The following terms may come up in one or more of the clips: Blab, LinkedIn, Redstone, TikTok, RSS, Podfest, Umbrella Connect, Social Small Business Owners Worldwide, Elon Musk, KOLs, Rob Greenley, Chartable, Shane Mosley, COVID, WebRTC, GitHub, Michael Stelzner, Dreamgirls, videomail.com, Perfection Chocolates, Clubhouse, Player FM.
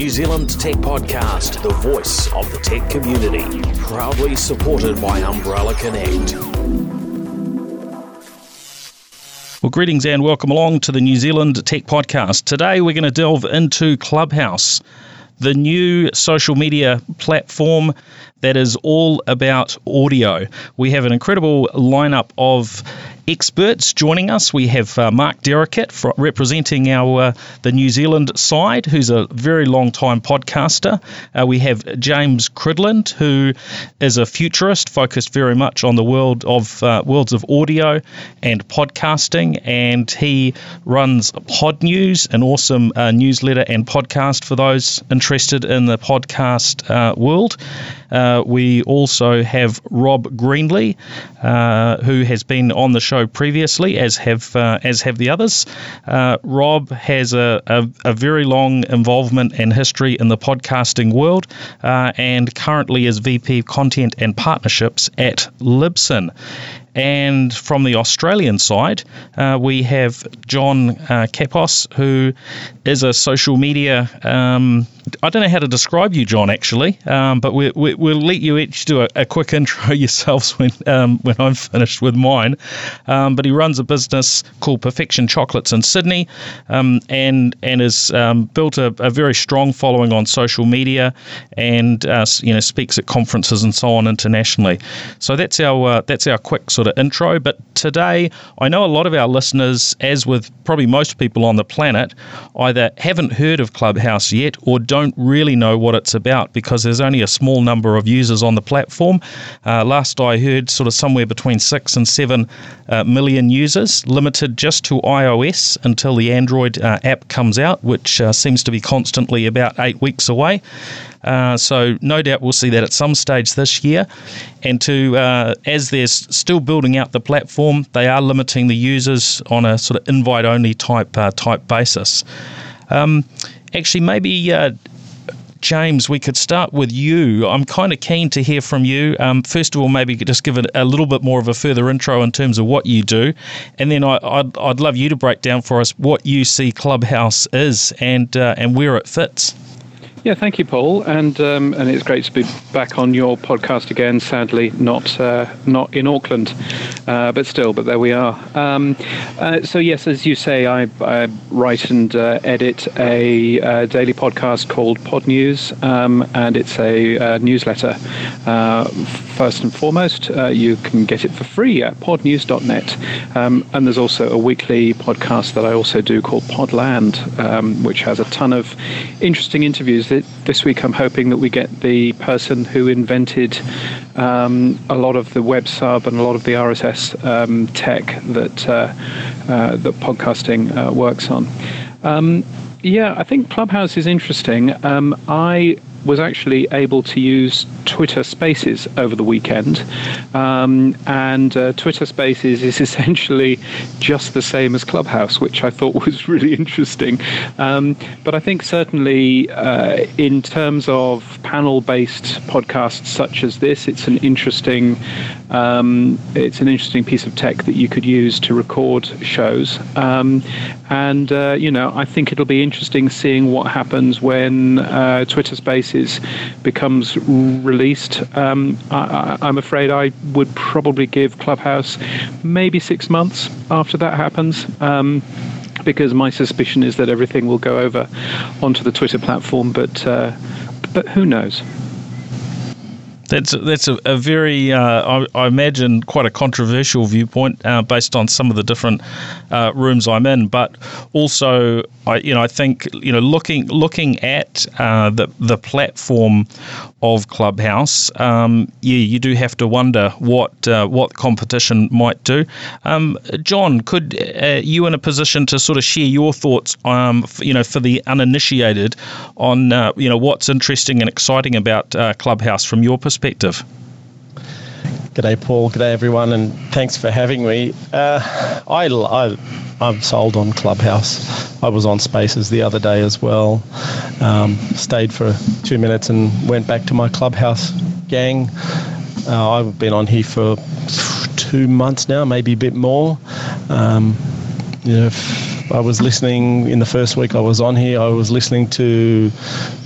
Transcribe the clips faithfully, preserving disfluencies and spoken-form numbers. New Zealand tech podcast, the voice of the tech community. Proudly supported by Umbrella Connect. Well, greetings and welcome along to the New Zealand Tech Podcast. Today we're going to delve into Clubhouse, the new social media platform that is all about audio. We have an incredible lineup of experts joining us. We have uh, Mark Derrickett for representing our uh, the New Zealand side, who's a very long-time podcaster. Uh, we have James Cridland, who is a futurist focused very much on the world of uh, worlds of audio and podcasting, and he runs Pod News, an awesome uh, newsletter and podcast for those interested in the podcast uh, world. Uh, we also have Rob Greenley, uh, who has been on the show previously, as have uh, as have the others. Uh, Rob has a, a, a very long involvement and history in the podcasting world, uh, and currently is V P of Content and Partnerships at Libsyn. And from the Australian side, uh, we have John uh, Kapos, who is a social media... Um, I don't know how to describe you, John, actually, um, but we, we, we'll let you each do a, a quick intro yourselves when um, when I'm finished with mine. Um, but he runs a business called Perfection Chocolates in Sydney, um, and and has um, built a, a very strong following on social media, and uh, you know speaks at conferences and so on internationally. So that's our uh, that's our quick sort of intro. But today, I know a lot of our listeners, as with probably most people on the planet, either haven't heard of Clubhouse yet or don't really know what it's about, because there's only a small number of users on the platform. Uh, last I heard, sort of somewhere between six and seven uh, million users, limited just to iOS until the Android uh, app comes out, which uh, seems to be constantly about eight weeks away. Uh, so no doubt we'll see that at some stage this year. And to uh, as they're still building out the platform, they are limiting the users on a sort of invite-only type uh, type basis. Um, actually, maybe uh, James, we could start with you. I'm kind of keen to hear from you. Um, first of all, maybe you could just give it a little bit more of a further intro in terms of what you do, and then I, I'd, I'd love you to break down for us what you see Clubhouse is and uh, and where it fits. Yeah, thank you, Paul, and um, and it's great to be back on your podcast again. Sadly, not uh, not in Auckland, uh, but still, but there we are. Um, uh, so yes, as you say, I, I write and uh, edit a uh, daily podcast called Pod News, um, and it's a uh, newsletter. Uh, first and foremost, uh, you can get it for free at pod news dot net, um, and there's also a weekly podcast that I also do called Podland, um, which has a ton of interesting interviews. This week I'm hoping that we get the person who invented um, a lot of the web sub and a lot of the R S S um, tech that uh, uh, that podcasting uh, works on. Um, yeah, I think Clubhouse is interesting. Um, I was actually able to use Twitter Spaces over the weekend, um, and uh, Twitter Spaces is essentially just the same as Clubhouse, which I thought was really interesting. Um, but I think certainly uh, in terms of panel-based podcasts such as this, it's an interesting um, it's an interesting piece of tech that you could use to record shows. Um, and uh, you know, I think it'll be interesting seeing what happens when uh, Twitter Spaces becomes released. Um, I, I'm afraid I would probably give Clubhouse maybe six months after that happens, um, because my suspicion is that everything will go over onto the Twitter platform, but uh, but who knows? That's that's a, a very, uh, I, I imagine, quite a controversial viewpoint uh, based on some of the different uh, rooms I'm in. But also, I you know I think you know looking looking at uh, the the platform of Clubhouse, um, yeah, you do have to wonder what uh, what competition might do. Um, John, could uh, you in a position to sort of share your thoughts, um, f- you know, for the uninitiated, on uh, you know what's interesting and exciting about uh, Clubhouse from your perspective? Perspective. G'day, Paul. G'day, everyone, and thanks for having me. Uh, I, I, I'm sold on Clubhouse. I was on Spaces the other day as well. Um, stayed for two minutes and went back to my Clubhouse gang. Uh, I've been on here for two months now, maybe a bit more. Um, you know, f- I was listening in the first week I was on here, I was listening to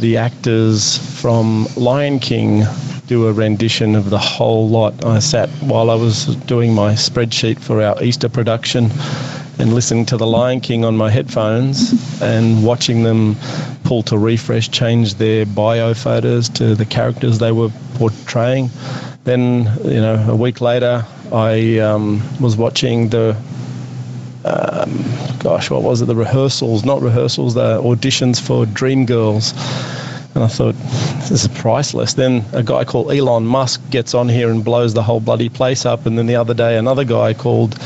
the actors from Lion King do a rendition of the whole lot. I sat while I was doing my spreadsheet for our Easter production and listening to the Lion King on my headphones and watching them pull to refresh, change their bio photos to the characters they were portraying. Then, you know, a week later, I um, was watching the, um, gosh, what was it? The rehearsals, not rehearsals, the auditions for Dreamgirls. And I thought, this is priceless. Then a guy called Elon Musk gets on here and blows the whole bloody place up. And then the other day, another guy called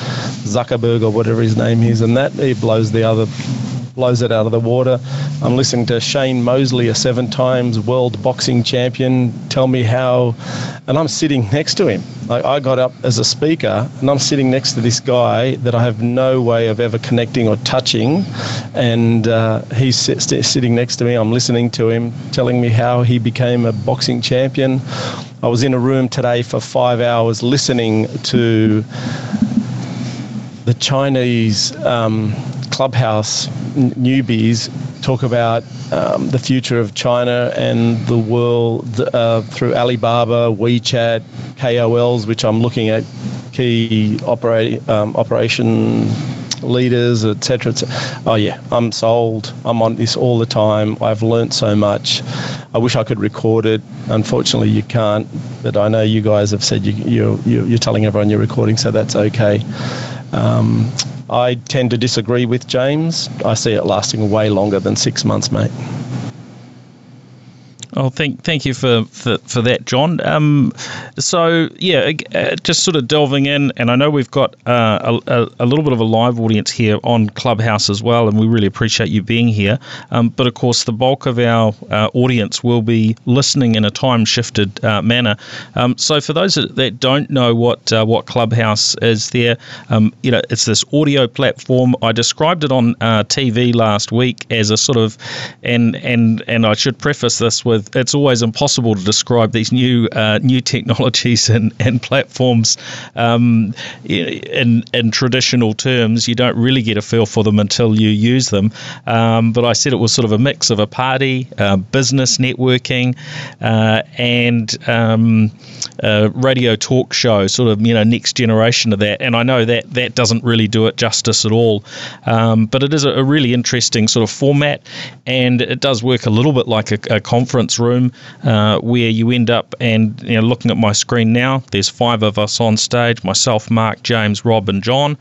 Zuckerberg or whatever his name is, and that he blows the other, blows it out of the water. I'm listening to Shane Mosley, a seven times world boxing champion, tell me how, and I'm sitting next to him. Like, I got up as a speaker and I'm sitting next to this guy that I have no way of ever connecting or touching, and uh, he's sit- sitting next to me. I'm listening to him telling me how he became a boxing champion. I was in a room today for five hours listening to the Chinese um, Clubhouse newbies talk about um, the future of China and the world uh, through Alibaba, WeChat, K O Ls, which I'm looking at, key operate, um, operation leaders, et cetera, et cetera. Oh yeah, I'm sold. I'm on this all the time. I've learnt so much. I wish I could record it. Unfortunately, you can't, but I know you guys have said you, you, you, you're telling everyone you're recording, so that's okay. Um, I tend to disagree with James. I see it lasting way longer than six months, mate. Oh, thank thank you for, for, for that, John. Um, so, yeah, uh, just sort of delving in, and I know we've got uh, a, a little bit of a live audience here on Clubhouse as well, and we really appreciate you being here. Um, but, of course, the bulk of our uh, audience will be listening in a time-shifted uh, manner. Um, so for those that don't know what uh, what Clubhouse is there, um, you know, it's this audio platform. I described it on uh, T V last week as a sort of, and and and I should preface this with, it's always impossible to describe these new uh, new technologies and, and platforms um, in, in traditional terms. You don't really get a feel for them until you use them. Um, but I said it was sort of a mix of a party, uh, business networking, uh, and um, a radio talk show, sort of, you know, next generation of that. And I know that that doesn't really do it justice at all. Um, but it is a, a really interesting sort of format, and it does work a little bit like a, a conference room uh, where you end up, and you know, looking at my screen now, there's five of us on stage: myself, Mark, James, Rob and John.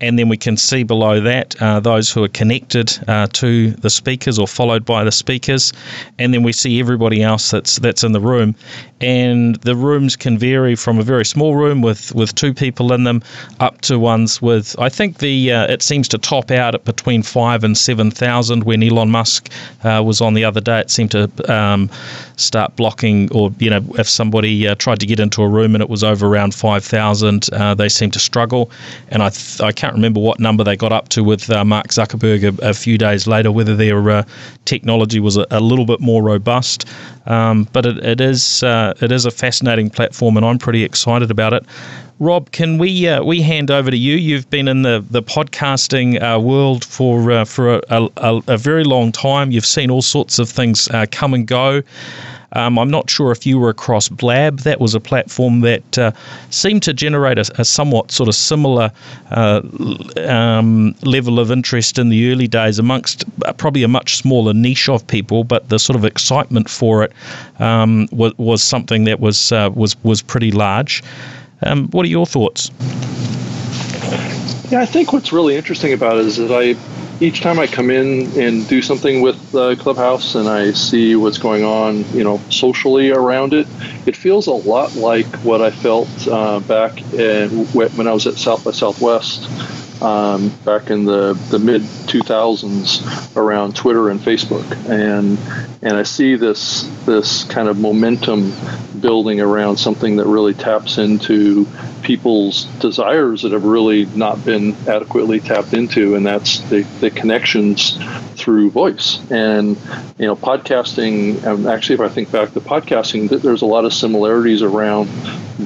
And then we can see below that uh, those who are connected uh, to the speakers or followed by the speakers, and then we see everybody else that's that's in the room. And the rooms can vary from a very small room with, with two people in them up to ones with, I think the uh, it seems to top out at between five and seven thousand. When Elon Musk uh, was on the other day, it seemed to um, start blocking, or you know, if somebody uh, tried to get into a room and it was over around five thousand, uh, they seemed to struggle. And I th- I can't remember what number they got up to with uh, Mark Zuckerberg a, a few days later, whether their uh, technology was a, a little bit more robust. Um, but it, it is uh, it is a fascinating platform, and I'm pretty excited about it. Rob, can we uh, we hand over to you? You've been in the the podcasting uh, world for uh, for a, a, a very long time. You've seen all sorts of things uh, come and go. Um, I'm not sure if you were across Blab. That was a platform that uh, seemed to generate a, a somewhat sort of similar uh, um, level of interest in the early days amongst probably a much smaller niche of people, but the sort of excitement for it um, was, was something that was uh, was was pretty large. Um, what are your thoughts? Yeah, I think what's really interesting about it is that I, each time I come in and do something with uh, Clubhouse and I see what's going on, you know, socially around it, it feels a lot like what I felt uh, back at, when I was at South by Southwest um, back in the, the mid two thousands around Twitter and Facebook. And and I see this this kind of momentum building around something that really taps into people's desires that have really not been adequately tapped into, and that's the, the connections through voice. And, you know, podcasting, actually, if I think back to podcasting, there's a lot of similarities around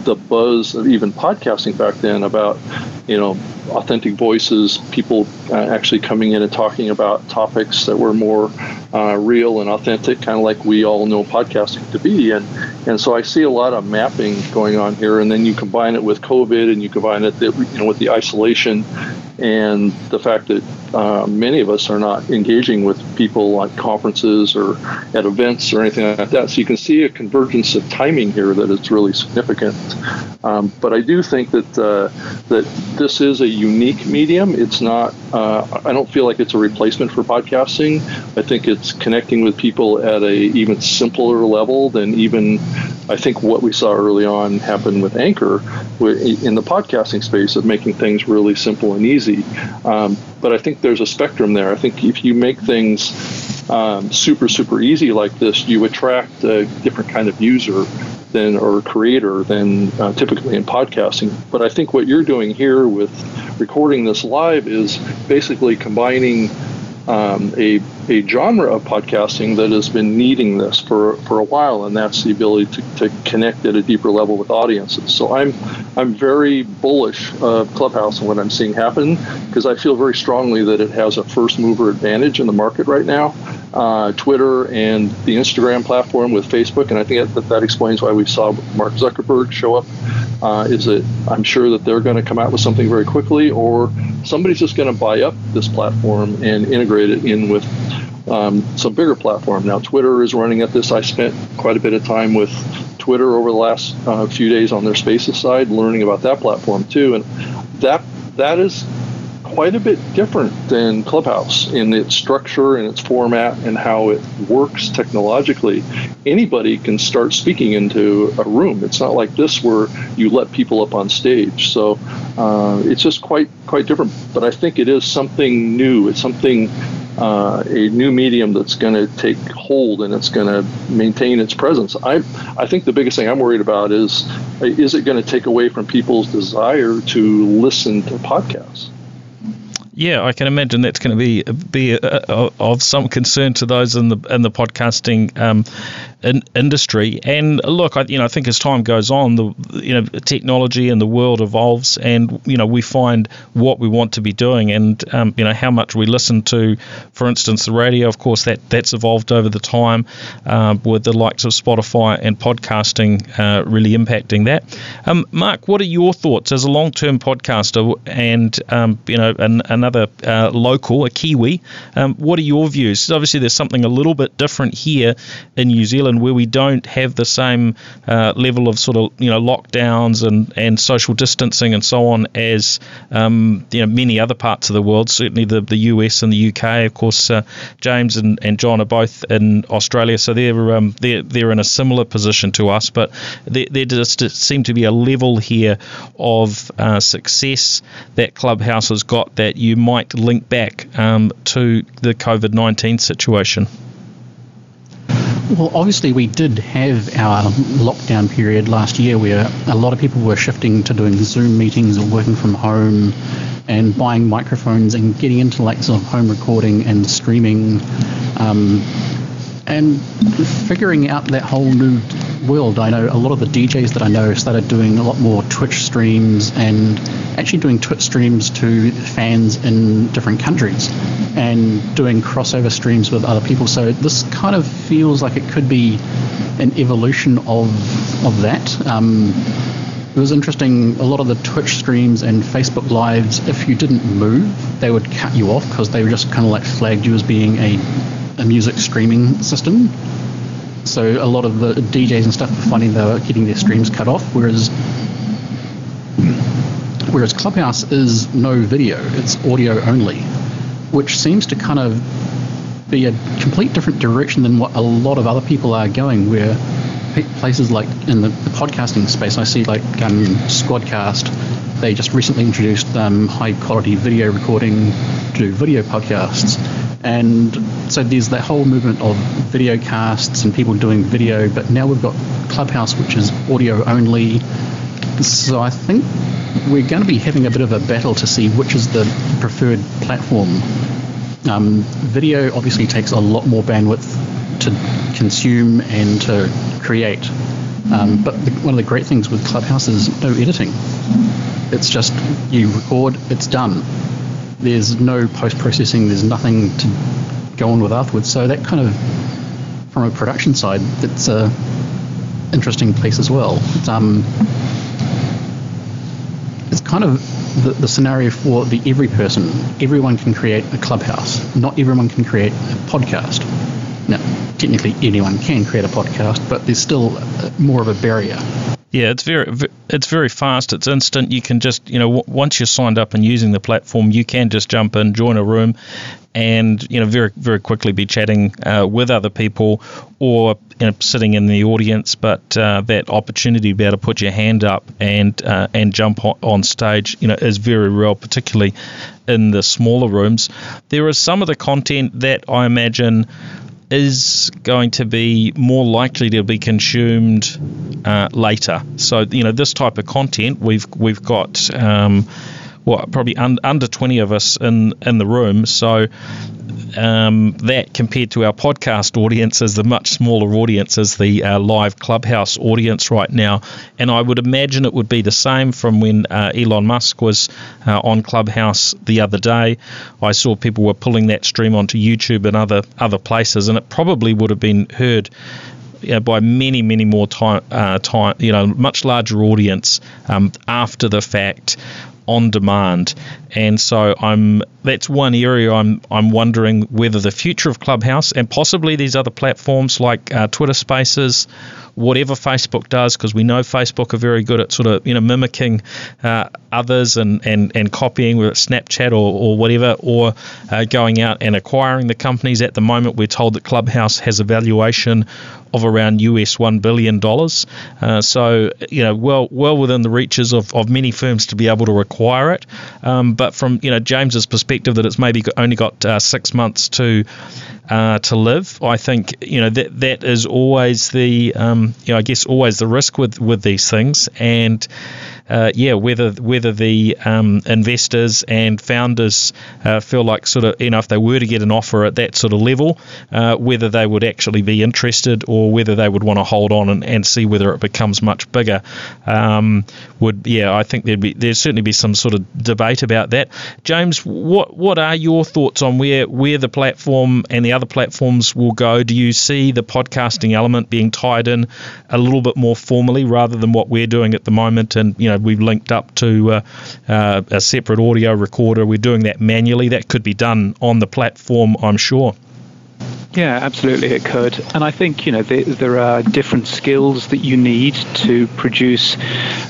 the buzz of even podcasting back then about, you know, authentic voices, people uh, actually coming in and talking about topics that were more uh, real and authentic, kind of like we all know podcasting to be. And and so I see a lot of mapping going on here. And then you combine it with COVID, and you combine it, you know, with the isolation and the fact that uh, many of us are not engaging with people at conferences or at events or anything like that. So you can see a convergence of timing here that is really significant. Um, but I do think that uh, that this is a unique medium. It's not, uh, I don't feel like it's a replacement for podcasting. I think it's connecting with people at a even simpler level than even, I think, what we saw early on happen with Anchor in the podcasting space of making things really simple and easy. Um, but I think there's a spectrum there. I think if you make things um, super, super easy like this, you attract a different kind of user than or creator than uh, typically in podcasting. But I think what you're doing here with recording this live is basically combining um, a a genre of podcasting that has been needing this for, for a while, and that's the ability to, to connect at a deeper level with audiences. So I'm I'm very bullish of Clubhouse and what I'm seeing happen, because I feel very strongly that it has a first mover advantage in the market right now. Uh, Twitter and the Instagram platform with Facebook, and I think that that explains why we saw Mark Zuckerberg show up. Uh, is that I'm sure that they're going to come out with something very quickly, or somebody's just going to buy up this platform and integrate it in with Um, some bigger platform. Now, Twitter is running at this. I spent quite a bit of time with Twitter over the last uh, few days on their Spaces side, learning about that platform too. And that that is quite a bit different than Clubhouse in its structure and its format and how it works technologically. Anybody can start speaking into a room. It's not like this where you let people up on stage. So uh, it's just quite quite different. But I think it is something new. It's something Uh, a new medium that's going to take hold, and it's going to maintain its presence. I I think the biggest thing I'm worried about is, is it going to take away from people's desire to listen to podcasts? Yeah, I can imagine that's going to be be uh, of some concern to those in the in the podcasting um, in, industry. And look, I, you know, I think as time goes on, the you know technology and the world evolves, and you know we find what we want to be doing, and um, you know how much we listen to, for instance, the radio. Of course, that that's evolved over the time um, with the likes of Spotify and podcasting uh, really impacting that. Um, Mark, what are your thoughts as a long-term podcaster, and um, you know an, another Another uh, local, a Kiwi. Um, what are your views? So obviously, there's something a little bit different here in New Zealand, where we don't have the same uh, level of sort of you know lockdowns and, and social distancing and so on as um, you know many other parts of the world. Certainly, the, the U S and the U K. Of course, uh, James and, and John are both in Australia, so they're um, they're they're in a similar position to us. But there, there just seem to be a level here of uh, success that Clubhouse has got that you might link back um, to the COVID nineteen situation? Well, obviously we did have our lockdown period last year where a lot of people were shifting to doing Zoom meetings or working from home and buying microphones and getting into like sort of home recording and streaming um, and figuring out that whole new world. I know a lot of the D Js that I know started doing a lot more Twitch streams and actually doing Twitch streams to fans in different countries and doing crossover streams with other people. So this kind of feels like it could be an evolution of of that. Um, it was interesting, a lot of the Twitch streams and Facebook Lives, if you didn't move, they would cut you off because they were just kind of like flagged you as being a a music streaming system. So a lot of the D Js and stuff were finding they were getting their streams cut off, whereas whereas Clubhouse is no video, it's audio only, which seems to kind of be a complete different direction than what a lot of other people are going, where places like in the, the podcasting space, I see like um, Squadcast, they just recently introduced um, high quality video recording to do video podcasts. And so there's that whole movement of video casts and people doing video, but now we've got Clubhouse, which is audio only. So I think we're going to be having a bit of a battle to see which is the preferred platform. Um, video obviously takes a lot more bandwidth to consume and to create, Um, but the, one of the great things with Clubhouse is no editing. It's just you record, it's done. There's no post-processing, there's nothing to go on with afterwards. So that kind of, from a production side, it's a interesting place as well. It's, um, it's kind of the, the scenario for the every person. Everyone can create a Clubhouse. Not everyone can create a podcast. Now, technically anyone can create a podcast, but there's still more of a barrier. Yeah, it's very it's very fast. It's instant. You can just, you know, w- once you're signed up and using the platform, you can just jump in, join a room, and, you know, very, very quickly be chatting uh, with other people or, you know, sitting in the audience. But uh, that opportunity to be able to put your hand up and uh, and jump on stage, you know, is very real, particularly in the smaller rooms. There is some of the content that I imagine is going to be more likely to be consumed uh, later. So, you know, this type of content, we've we've got um, well, probably un- under twenty of us in in the room. So um, that compared to our podcast audience is the much smaller audience as the uh, live Clubhouse audience right now. And I would imagine it would be the same from when uh, Elon Musk was uh, on Clubhouse the other day. I saw people were pulling that stream onto YouTube and other other places, and it probably would have been heard, you know, by many, many more time, uh, time, you know, much larger audience um, after the fact, on demand. And so I'm that's one area I'm I'm wondering whether the future of Clubhouse and possibly these other platforms like uh, Twitter Spaces, whatever Facebook does, because we know Facebook are very good at sort of, you know, mimicking uh, others and, and, and copying, whether it's Snapchat or, or whatever, or uh, going out and acquiring the companies. At the moment, we're told that Clubhouse has a valuation of around U S one billion dollars. Uh, so, you know, well well within the reaches of, of many firms to be able to acquire it. Um, but from, you know, James's perspective that it's maybe only got uh, six months to uh, to live, I think, you know, that that is always the, um, you know, I guess always the risk with, with these things. And, uh, yeah, whether whether the um, investors and founders uh, feel like sort of, you know, if they were to get an offer at that sort of level, uh, whether they would actually be interested or or whether they would want to hold on and, and see whether it becomes much bigger. Um, would yeah, I think there'd be there'd certainly be some sort of debate about that. James, what what are your thoughts on where where the platform and the other platforms will go? Do you see the podcasting element being tied in a little bit more formally rather than what we're doing at the moment? And, you know, we've linked up to uh, uh, a separate audio recorder. We're doing that manually. That could be done on the platform, I'm sure. Yeah, absolutely it could. And I think, you know, there, there are different skills that you need to produce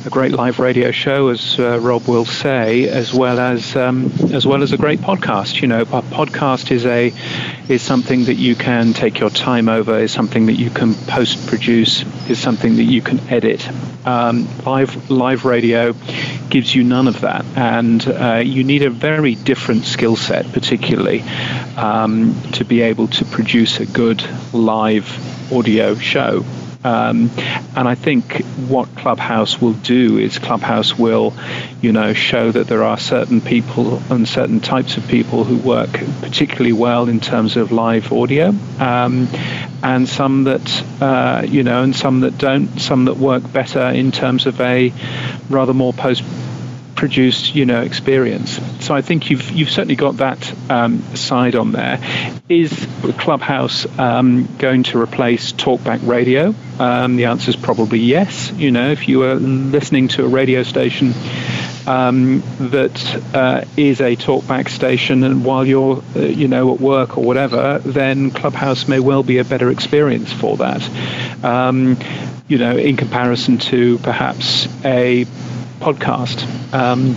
a great live radio show, as uh, Rob will say, as well as um, as well as a great podcast. You know, a podcast is a is something that you can take your time over, is something that you can post-produce, is something that you can edit. Um, live live radio gives you none of that, and uh, you need a very different skill set, particularly um, to be able to produce a good live audio show. Um, and I think what Clubhouse will do is Clubhouse will, you know, show that there are certain people and certain types of people who work particularly well in terms of live audio, um, and some that, uh, you know, and some that don't, some that work better in terms of a rather more post produced, you know, experience. So I think you've you've certainly got that um, side on there. Is Clubhouse um, going to replace talkback radio? Um, the answer is probably yes. You know, if you were listening to a radio station um, that uh, is a talkback station, and while you're, uh, you know, at work or whatever, then Clubhouse may well be a better experience for that. Um, you know, in comparison to perhaps a podcast. Um,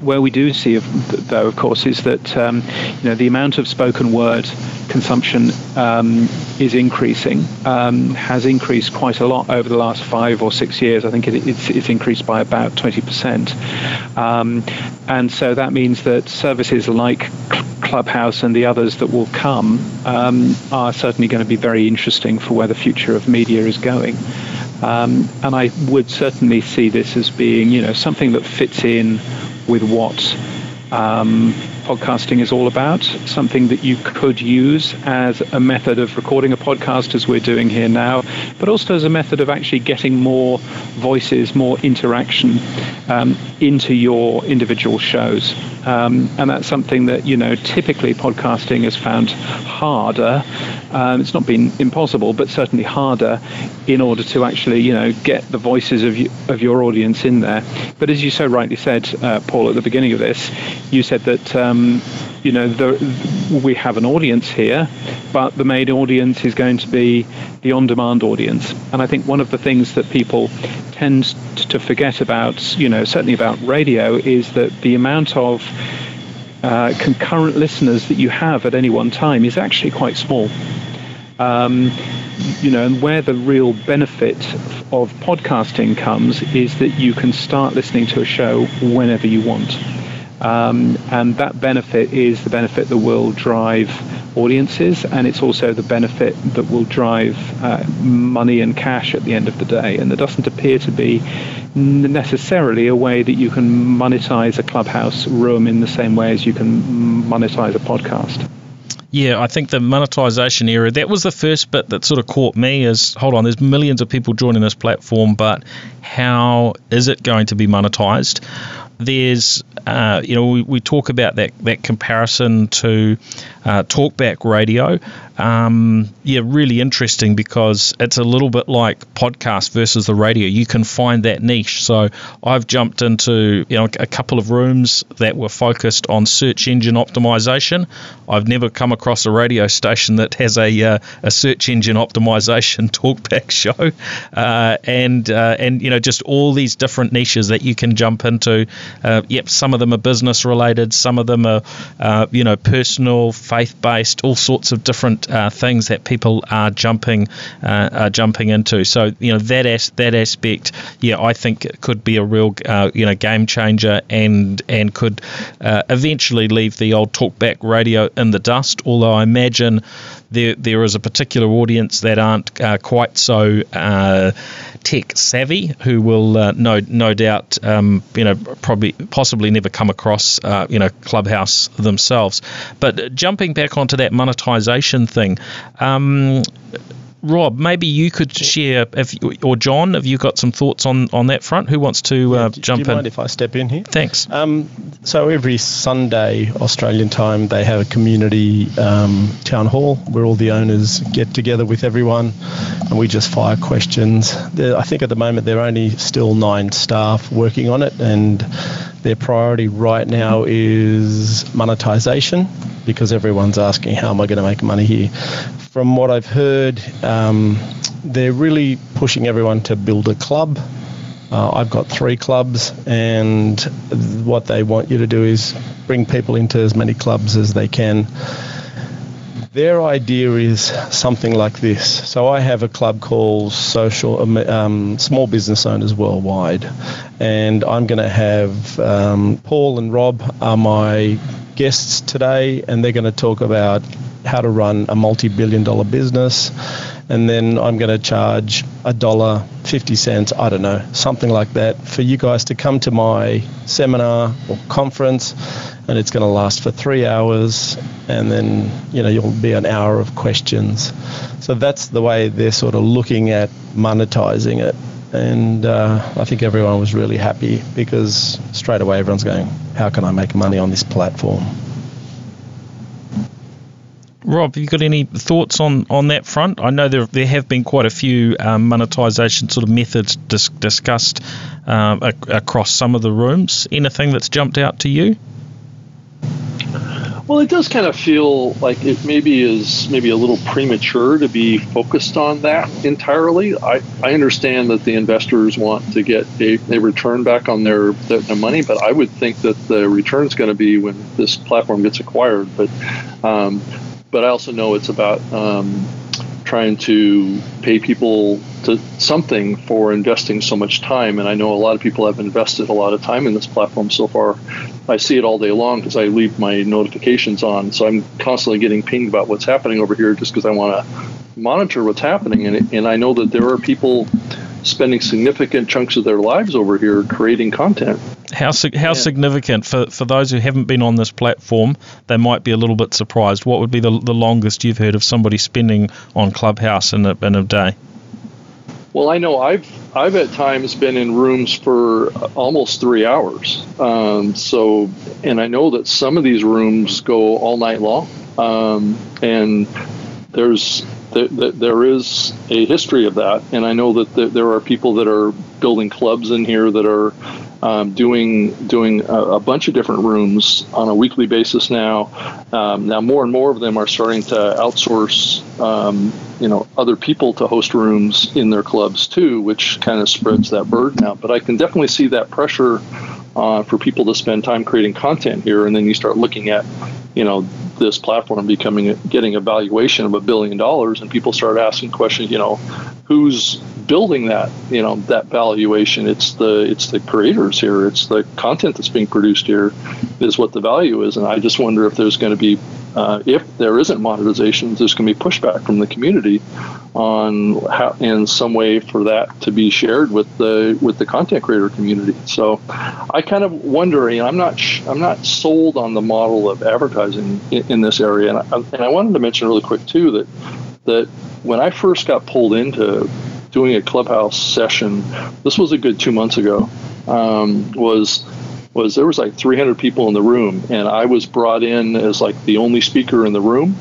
where we do see, though, of course, is that um, you know, the amount of spoken word consumption um, is increasing, um, has increased quite a lot over the last five or six years. I think it, it's, it's increased by about twenty percent. Um, and so that means that services like Clubhouse and the others that will come um, are certainly going to be very interesting for where the future of media is going. Um, and I would certainly see this as being, you know, something that fits in with what um, podcasting is all about, something that you could use as a method of recording a podcast, as we're doing here now, but also as a method of actually getting more voices, more interaction um, into your individual shows. Um, and that's something that, you know, typically podcasting is found harder. Um, it's not been impossible, but certainly harder in order to actually, you know, get the voices of, you, of your audience in there. But as you so rightly said, uh, Paul, at the beginning of this, you said that, um, you know, the, we have an audience here, but the main audience is going to be the on-demand audience. And I think one of the things that people tend to forget about, you know, certainly about radio, is that the amount of uh, concurrent listeners that you have at any one time is actually quite small. Um, you know, and where the real benefit of podcasting comes is that you can start listening to a show whenever you want. Um, and that benefit is the benefit that will drive audiences, and it's also the benefit that will drive uh, money and cash at the end of the day. And there doesn't appear to be necessarily a way that you can monetize a Clubhouse room in the same way as you can monetize a podcast. Yeah, I think the monetization era, that was the first bit that sort of caught me is, hold on, there's millions of people joining this platform, but how is it going to be monetized? There's, uh, you know, we, we talk about that, that comparison to uh, talkback radio. Um, yeah, really interesting because it's a little bit like podcast versus the radio. You can find that niche. So I've jumped into, you know, a couple of rooms that were focused on search engine optimization. I've never come across a radio station that has a uh, a search engine optimization talkback show, uh, and uh, and you know, just all these different niches that you can jump into. Uh, yep, some of them are business related, some of them are, uh, you know, personal, faith based, all sorts of different uh, things that people are jumping, uh, are jumping into. So you know that as- that aspect, yeah, I think could be a real, uh, you know, game changer, and and could uh, eventually leave the old talkback radio in the dust. Although I imagine there there is a particular audience that aren't uh, quite so uh, tech savvy who will uh, no no doubt, um, you know, probably possibly never come across uh, you know Clubhouse themselves. But jumping back onto that monetization thing, um, Rob, maybe you could share, if or John, have you got some thoughts on, on that front? Who wants to uh, yeah, do, jump in? Do you mind in? If I step in here? Thanks. Um, so every Sunday Australian time, they have a community um, town hall where all the owners get together with everyone, and we just fire questions. There, I think at the moment there are only still nine staff working on it, and their priority right now is monetization, because everyone's asking, how am I going to make money here? From what I've heard, um, they're really pushing everyone to build a club. Uh, I've got three clubs, and what they want you to do is bring people into as many clubs as they can. Their idea is something like this. So I have a club called Social um, Small Business Owners Worldwide, and I'm going to have um, Paul and Rob are my guests today, and they're going to talk about how to run a multi-billion dollar business, and then I'm going to charge a dollar fifty cents, I don't know, something like that, for you guys to come to my seminar or conference, and it's going to last for three hours, and then you know you'll be an hour of questions. So that's the way they're sort of looking at monetizing it, and uh, I think everyone was really happy because straight away everyone's going, how can I make money on this platform? Rob, have you got any thoughts on, on that front? I know there there have been quite a few um, monetization sort of methods dis- discussed um, ac- across some of the rooms. Anything that's jumped out to you? Well, it does kind of feel like it maybe is maybe a little premature to be focused on that entirely. I, I understand that the investors want to get a, a return back on their, their, their money, but I would think that the return's going to be when this platform gets acquired. But um, But I also know it's about um, trying to pay people to something for investing so much time. And I know a lot of people have invested a lot of time in this platform so far. I see it all day long because I leave my notifications on. So I'm constantly getting pinged about what's happening over here just because I want to monitor what's happening. And, and I know that there are people spending significant chunks of their lives over here creating content. How sig- how yeah. significant? For, for those who haven't been on this platform, they might be a little bit surprised. What would be the, the longest you've heard of somebody spending on Clubhouse in a, in a day? Well, I know I've I've at times been in rooms for almost three hours. Um, so, and I know that some of these rooms go all night long. Um, and there's there, there is a history of that. And I know that there are people that are building clubs in here that are um, doing doing a, a bunch of different rooms on a weekly basis now. Um, now, more and more of them are starting to outsource Um, you know, other people to host rooms in their clubs too, which kind of spreads that burden out. But I can definitely see that pressure uh, for people to spend time creating content here. And then you start looking at, you know, this platform becoming, getting a valuation of a billion dollars, and people start asking questions, you know, who's building that, you know, that valuation? It's the, it's the creators here. It's the content that's being produced here is what the value is. And I just wonder if there's going to be, uh, if there isn't monetization, there's going to be pushback from the community on how, in some way for that to be shared with the, with the content creator community. So I kind of wonder, and you know, I'm not, sh- I'm not sold on the model of advertising in, in this area. And I, and I wanted to mention really quick too, that, that when I first got pulled into doing a Clubhouse session, this was a good two months ago, um, was, was there was like three hundred people in the room, and I was brought in as like the only speaker in the room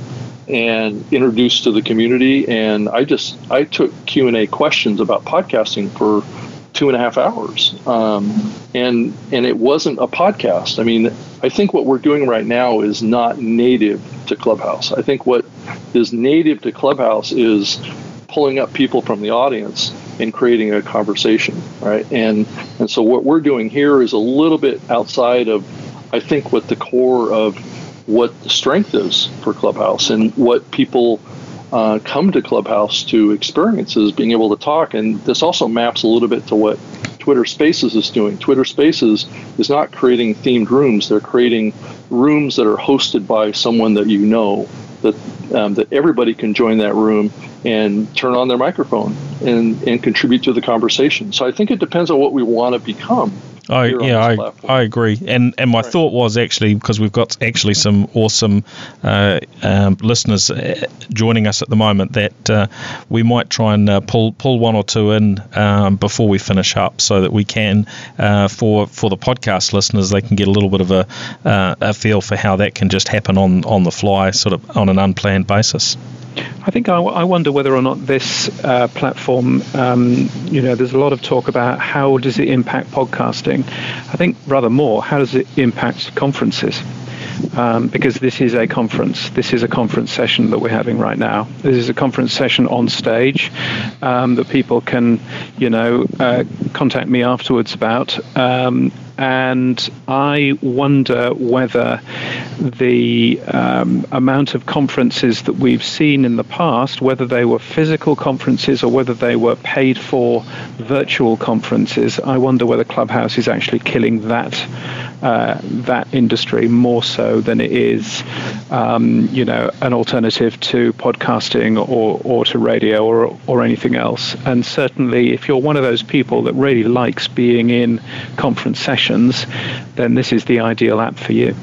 and introduced to the community. And I just, I took Q and A questions about podcasting for two and a half hours. Um, and, and it wasn't a podcast. I mean, I think what we're doing right now is not native to Clubhouse. I think what is native to Clubhouse is pulling up people from the audience and creating a conversation, right? And and so what we're doing here is a little bit outside of, I think, what the core of what the strength is for Clubhouse and what people uh, come to Clubhouse to experience is being able to talk. And this also maps a little bit to what Twitter Spaces is doing. Twitter Spaces is not creating themed rooms. They're creating rooms that are hosted by someone that you know, that um, that everybody can join that room and turn on their microphone and, and contribute to the conversation. So I think it depends on what we want to become. Oh, yeah, I, I agree. And and my right. thought was actually, because we've got actually some awesome uh, um, listeners joining us at the moment, that uh, we might try and uh, pull pull one or two in um, before we finish up, so that we can, uh, for for the podcast listeners, they can get a little bit of a, uh, a feel for how that can just happen on, on the fly, sort of on an unplanned basis. I think I, I wonder whether or not this uh, platform, um, you know, there's a lot of talk about how does it impact podcasting. I think rather more, how does it impact conferences? Um, because this is a conference. This is a conference session that we're having right now. This is a conference session on stage um, that people can, you know, uh, contact me afterwards about. Um, and I wonder whether the um, amount of conferences that we've seen in the past, whether they were physical conferences or whether they were paid for virtual conferences, I wonder whether Clubhouse is actually killing that uh, that industry more so than it is, um, you know, an alternative to podcasting or, or to radio or or anything else. And certainly, if you're one of those people that really likes being in conference sessions, then this is the ideal app for you.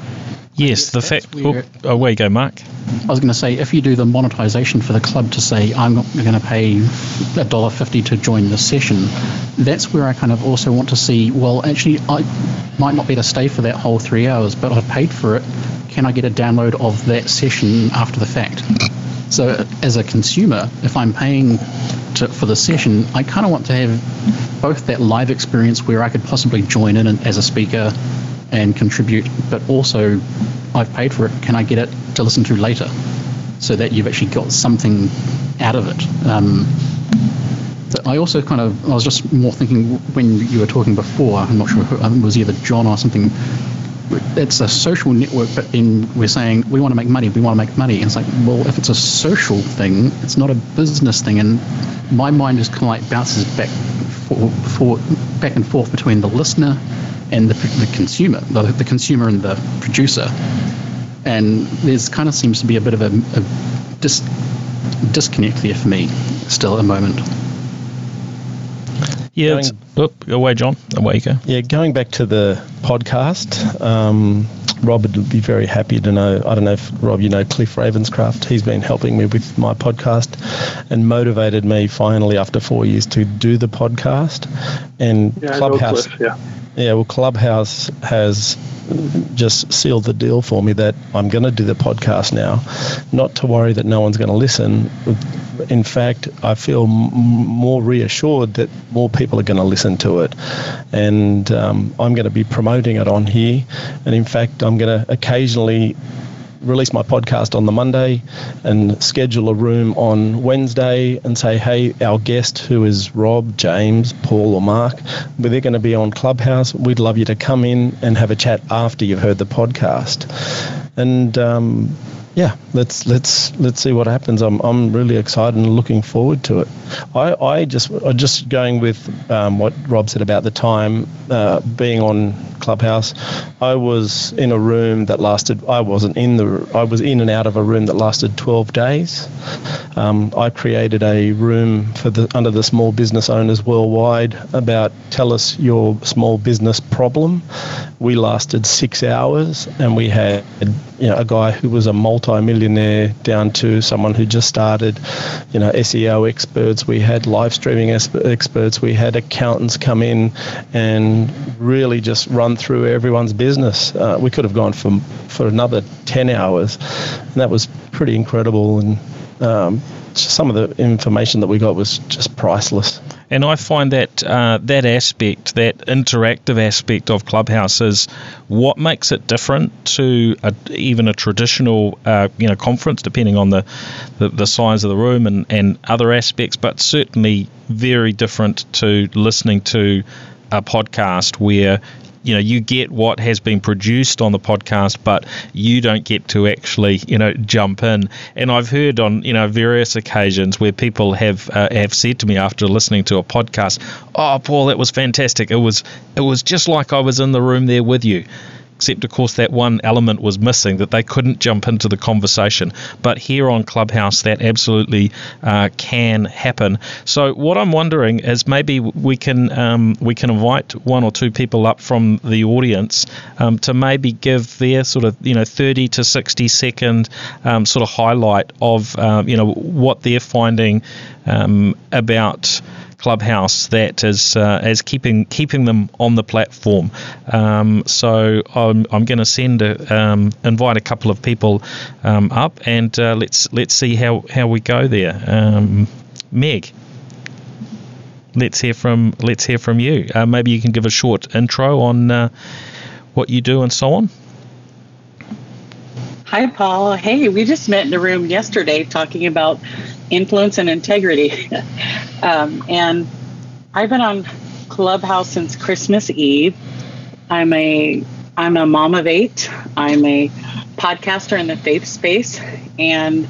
Yes, the fact... Oh, away you go, Mark. I was going to say, if you do the monetization for the club to say, I'm going to pay one dollar fifty to join this session, that's where I kind of also want to see, well, actually, I might not be able to stay for that whole three hours, but I've paid for it. Can I get a download of that session after the fact? So as a consumer, if I'm paying to, for the session, I kind of want to have both that live experience where I could possibly join in and, as a speaker and contribute, but also I've paid for it. Can I get it to listen to later so that you've actually got something out of it? Um, but I also kind of, I was just more thinking when you were talking before, I'm not sure, who, I think it was either John or something, it's a social network, but then we're saying we want to make money, we want to make money. And it's like, well, if it's a social thing, it's not a business thing. And my mind just kind of like bounces back, for, for, back and forth between the listener and the, the consumer, the, the consumer and the producer. And there's kind of seems to be a bit of a, a dis, disconnect there for me still at the moment. Yeah, going, oop, away, John. Away you go. Yeah, going back to the podcast, um, Rob would be very happy to know. I don't know if, Rob, you know Cliff Ravenscraft. He's been helping me with my podcast and motivated me finally after four years to do the podcast. And yeah, Clubhouse. Cliff, yeah. Yeah, well, Clubhouse has just sealed the deal for me that I'm going to do the podcast now, not to worry that no one's going to listen. In fact, I feel m- more reassured that more people are going to listen to it. And um, I'm going to be promoting it on here. And in fact, I'm going to occasionally release my podcast on the Monday and schedule a room on Wednesday and say, hey, our guest, who is Rob, James, Paul or Mark, but they're going to be on Clubhouse. We'd love you to come in and have a chat after you've heard the podcast. And um, yeah, let's let's let's see what happens. I'm I'm really excited and looking forward to it. I, I just I just going with um, what Rob said about the time uh, being on Clubhouse. I was in a room that lasted. I wasn't in the. I was in and out of a room that lasted twelve days. Um, I created a room for the under the small business owners worldwide about tell us your small business problem. We lasted six hours and we had you know a guy who was a multi millionaire down to someone who just started, you know, S E O experts. We had live streaming experts. We had accountants come in and really just run through everyone's business. Uh, we could have gone for for another ten hours, and that was pretty incredible. And um, some of the information that we got was just priceless. And I find that uh, that aspect, that interactive aspect of Clubhouse, is what makes it different to a, even a traditional, uh, you know, conference, depending on the, the, the size of the room and, and other aspects, but certainly very different to listening to a podcast where, you know, you get what has been produced on the podcast, but you don't get to actually, you know, jump in. And I've heard on, you know, various occasions where people have uh, have said to me after listening to a podcast, "Oh, Paul, that was fantastic. It was it was just like I was in the room there with you." Except, of course, that one element was missing, that they couldn't jump into the conversation. But here on Clubhouse, that absolutely uh, can happen. So what I'm wondering is maybe we can um, we can invite one or two people up from the audience um, to maybe give their sort of, you know, thirty to sixty second um, sort of highlight of, um, you know, what they're finding um, about Clubhouse that is uh, as keeping keeping them on the platform. Um, so I'm I'm going to send a, um, invite a couple of people um, up, and uh, let's let's see how, how we go there. Um, Meg, let's hear from let's hear from you. Uh, maybe you can give a short intro on uh, what you do and so on. Hi, Paul. Hey, we just met in a room yesterday talking about influence and integrity. um, and I've been on Clubhouse since Christmas Eve. I'm a I'm a mom of eight. I'm a podcaster in the faith space, and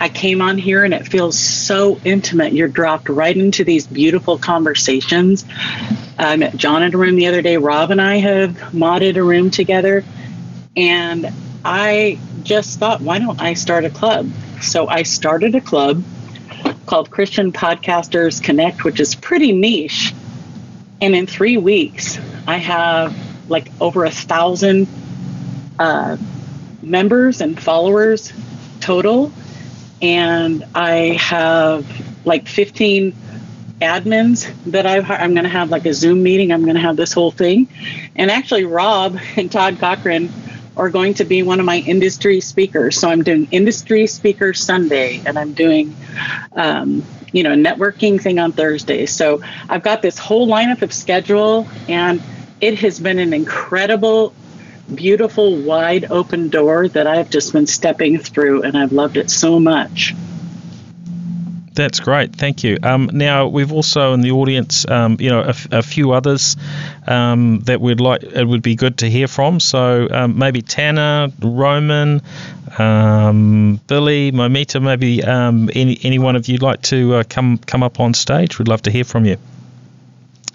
I came on here and it feels so intimate. You're dropped right into these beautiful conversations. I met John in a room the other day. Rob and I have modded a room together, and I just thought, why don't I start a club? So I started a club called Christian Podcasters Connect, which is pretty niche. And in three weeks, I have like over a thousand uh, members and followers total. And I have like fifteen admins that I've, I'm going to have like a Zoom meeting. I'm going to have this whole thing. And actually, Rob and Todd Cochran are going to be one of my industry speakers. So I'm doing Industry Speaker Sunday, and I'm doing, um, you know, a networking thing on Thursday. So I've got this whole lineup of schedule, and it has been an incredible, beautiful, wide open door that I've just been stepping through, and I've loved it so much. That's great. Thank you. Um, now, we've also in the audience, um, you know, a, a few others um, that we'd like, it would be good to hear from. So um, maybe Tanner, Roman, um, Billy, Momita, maybe um, any, any one of you'd like to uh, come come up on stage. We'd love to hear from you.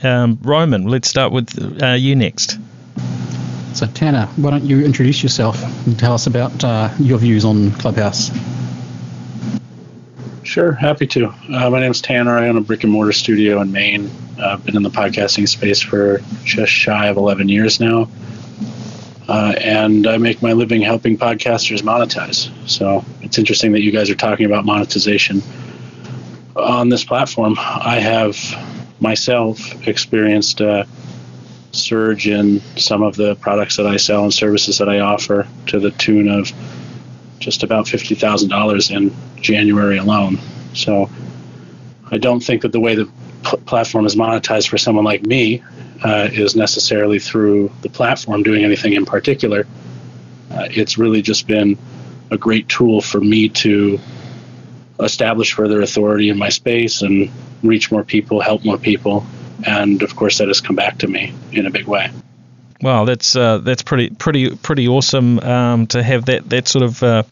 Um, Roman, let's start with uh, you next. So Tanner, why don't you introduce yourself and tell us about uh, your views on Clubhouse? Sure, happy to. Uh, my name's Tanner. I own a brick-and-mortar studio in Maine. Uh, I've been in the podcasting space for just shy of eleven years now, uh, and I make my living helping podcasters monetize. So it's interesting that you guys are talking about monetization on this platform. I have myself experienced a surge in some of the products that I sell and services that I offer to the tune of just about fifty thousand dollars in January alone. So I don't think that the way the pl- platform is monetized for someone like me uh, is necessarily through the platform doing anything in particular. Uh, it's really just been a great tool for me to establish further authority in my space and reach more people, help more people. And of course, that has come back to me in a big way. Wow, that's uh, that's pretty pretty pretty awesome um, to have that that sort of uh,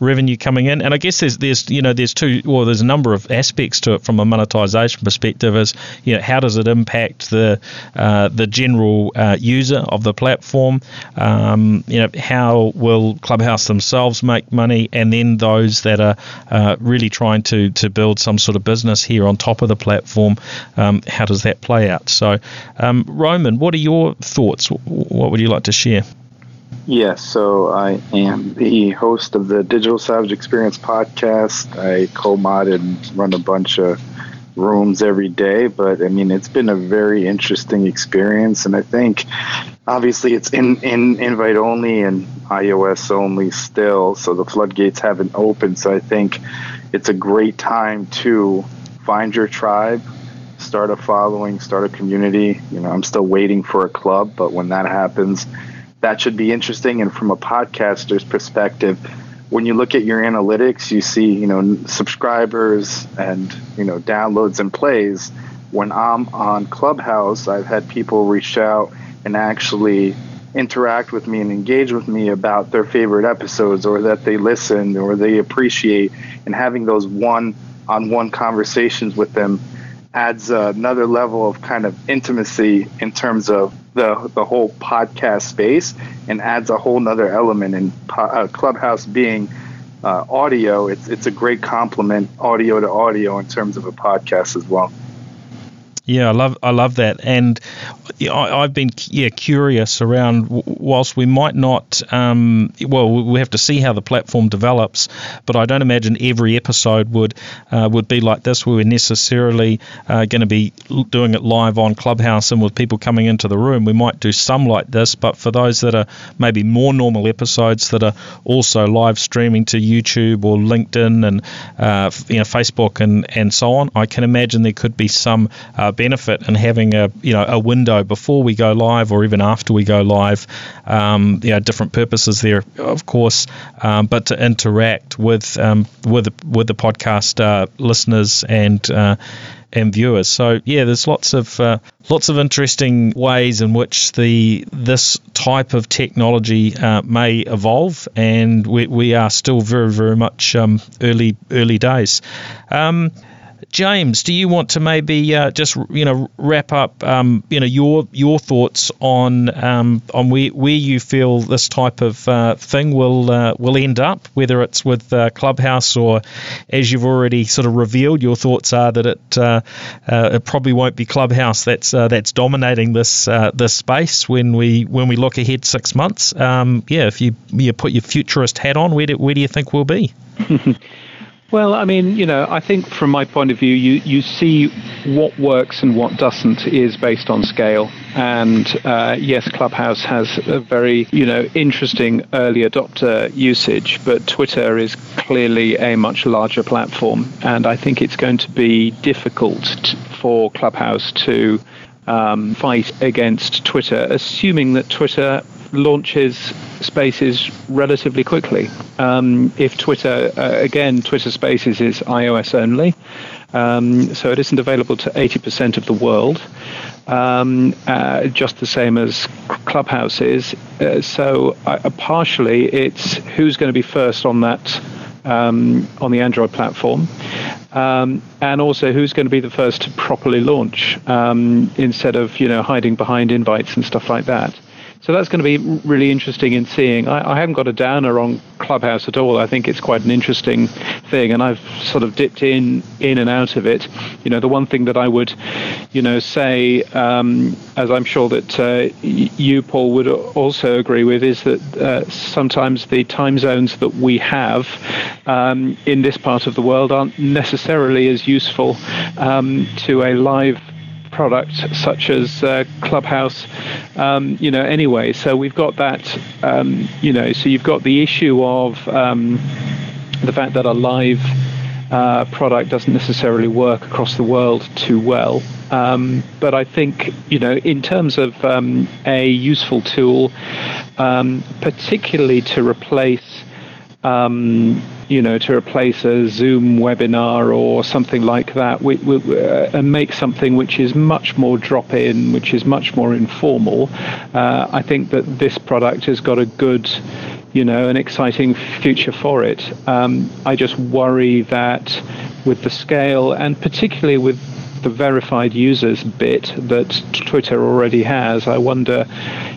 revenue coming in. And I guess there's there's you know there's two well there's a number of aspects to it from a monetization perspective. Is you know how does it impact the uh, the general uh, user of the platform? Um, you know how will Clubhouse themselves make money, and then those that are uh, really trying to to build some sort of business here on top of the platform. Um, how does that play out? So, um, Roman, what are your thoughts? What would you like to share? Yes, yeah, so I am the host of the Digital Savage Experience podcast. I co-mod and run a bunch of rooms every day, but I mean, it's been a very interesting experience, and I think obviously it's in, in invite only and iOS only still, so the floodgates haven't opened. So I think it's a great time to find your tribe, start a following, start a community. You know, I'm still waiting for a club, but when that happens, that should be interesting. And from a podcaster's perspective, when you look at your analytics, you see, you know, subscribers and, you know, downloads and plays. When I'm on Clubhouse, I've had people reach out and actually interact with me and engage with me about their favorite episodes, or that they listened, or they appreciate, and having those one-on-one conversations with them adds another level of kind of intimacy in terms of the the whole podcast space, and adds a whole nother element. And uh, Clubhouse being uh, audio, it's it's a great complement, audio to audio, in terms of a podcast as well. Yeah, I love I love that, and I, I've been yeah curious around. Whilst we might not, um, well, we have to see how the platform develops, but I don't imagine every episode would uh, would be like this, where we're necessarily uh, going to be doing it live on Clubhouse and with people coming into the room. We might do some like this, but for those that are maybe more normal episodes that are also live streaming to YouTube or LinkedIn and uh, you know Facebook and, and so on, I can imagine there could be some. Uh, benefit and having a you know a window before we go live, or even after we go live, um, you know different purposes there, of course, um, but to interact with um, with with the podcast uh, listeners and uh, and viewers. So yeah, there's lots of uh, lots of interesting ways in which the this type of technology uh, may evolve, and we we are still very very much um, early early days. Um, James, do you want to maybe uh, just you know wrap up um, you know your your thoughts on um, on where, where you feel this type of uh, thing will uh, will end up, whether it's with uh, Clubhouse, or as you've already sort of revealed, your thoughts are that it uh, uh, it probably won't be Clubhouse that's uh, that's dominating this uh, this space when we when we look ahead six months. Um, yeah, if you you put your futurist hat on, where do, where do you think we'll be? Well, I mean, you know, I think from my point of view, you, you see what works and what doesn't is based on scale. And uh, yes, Clubhouse has a very, you know, interesting early adopter usage, but Twitter is clearly a much larger platform. And I think it's going to be difficult t- for Clubhouse to um, fight against Twitter, assuming that Twitter launches Spaces relatively quickly. Um, if Twitter, uh, again, Twitter Spaces is iOS only, um, so it isn't available to eighty percent of the world, um, uh, just the same as Clubhouse is. Uh, so uh, partially, it's who's going to be first on that um, on the Android platform. Um, and also, who's going to be the first to properly launch um, instead of you know hiding behind invites and stuff like that. So that's going to be really interesting in seeing. I, I haven't got a downer on Clubhouse at all. I think it's quite an interesting thing, and I've sort of dipped in in and out of it. You know, the one thing that I would, you know, say, um, as I'm sure that uh, you, Paul, would also agree with, is that uh, sometimes the time zones that we have um, in this part of the world aren't necessarily as useful um, to a live product such as uh, Clubhouse, um, you know, anyway. So we've got that, um, you know, so you've got the issue of um, the fact that a live uh, product doesn't necessarily work across the world too well. Um, but I think, you know, in terms of um, a useful tool, um, particularly to replace Um, you know, to replace a Zoom webinar or something like that, we, we, uh, and make something which is much more drop-in, which is much more informal. Uh, I think that this product has got a good, you know, an exciting future for it. Um, I just worry that with the scale, and particularly with the verified users bit that Twitter already has, I wonder,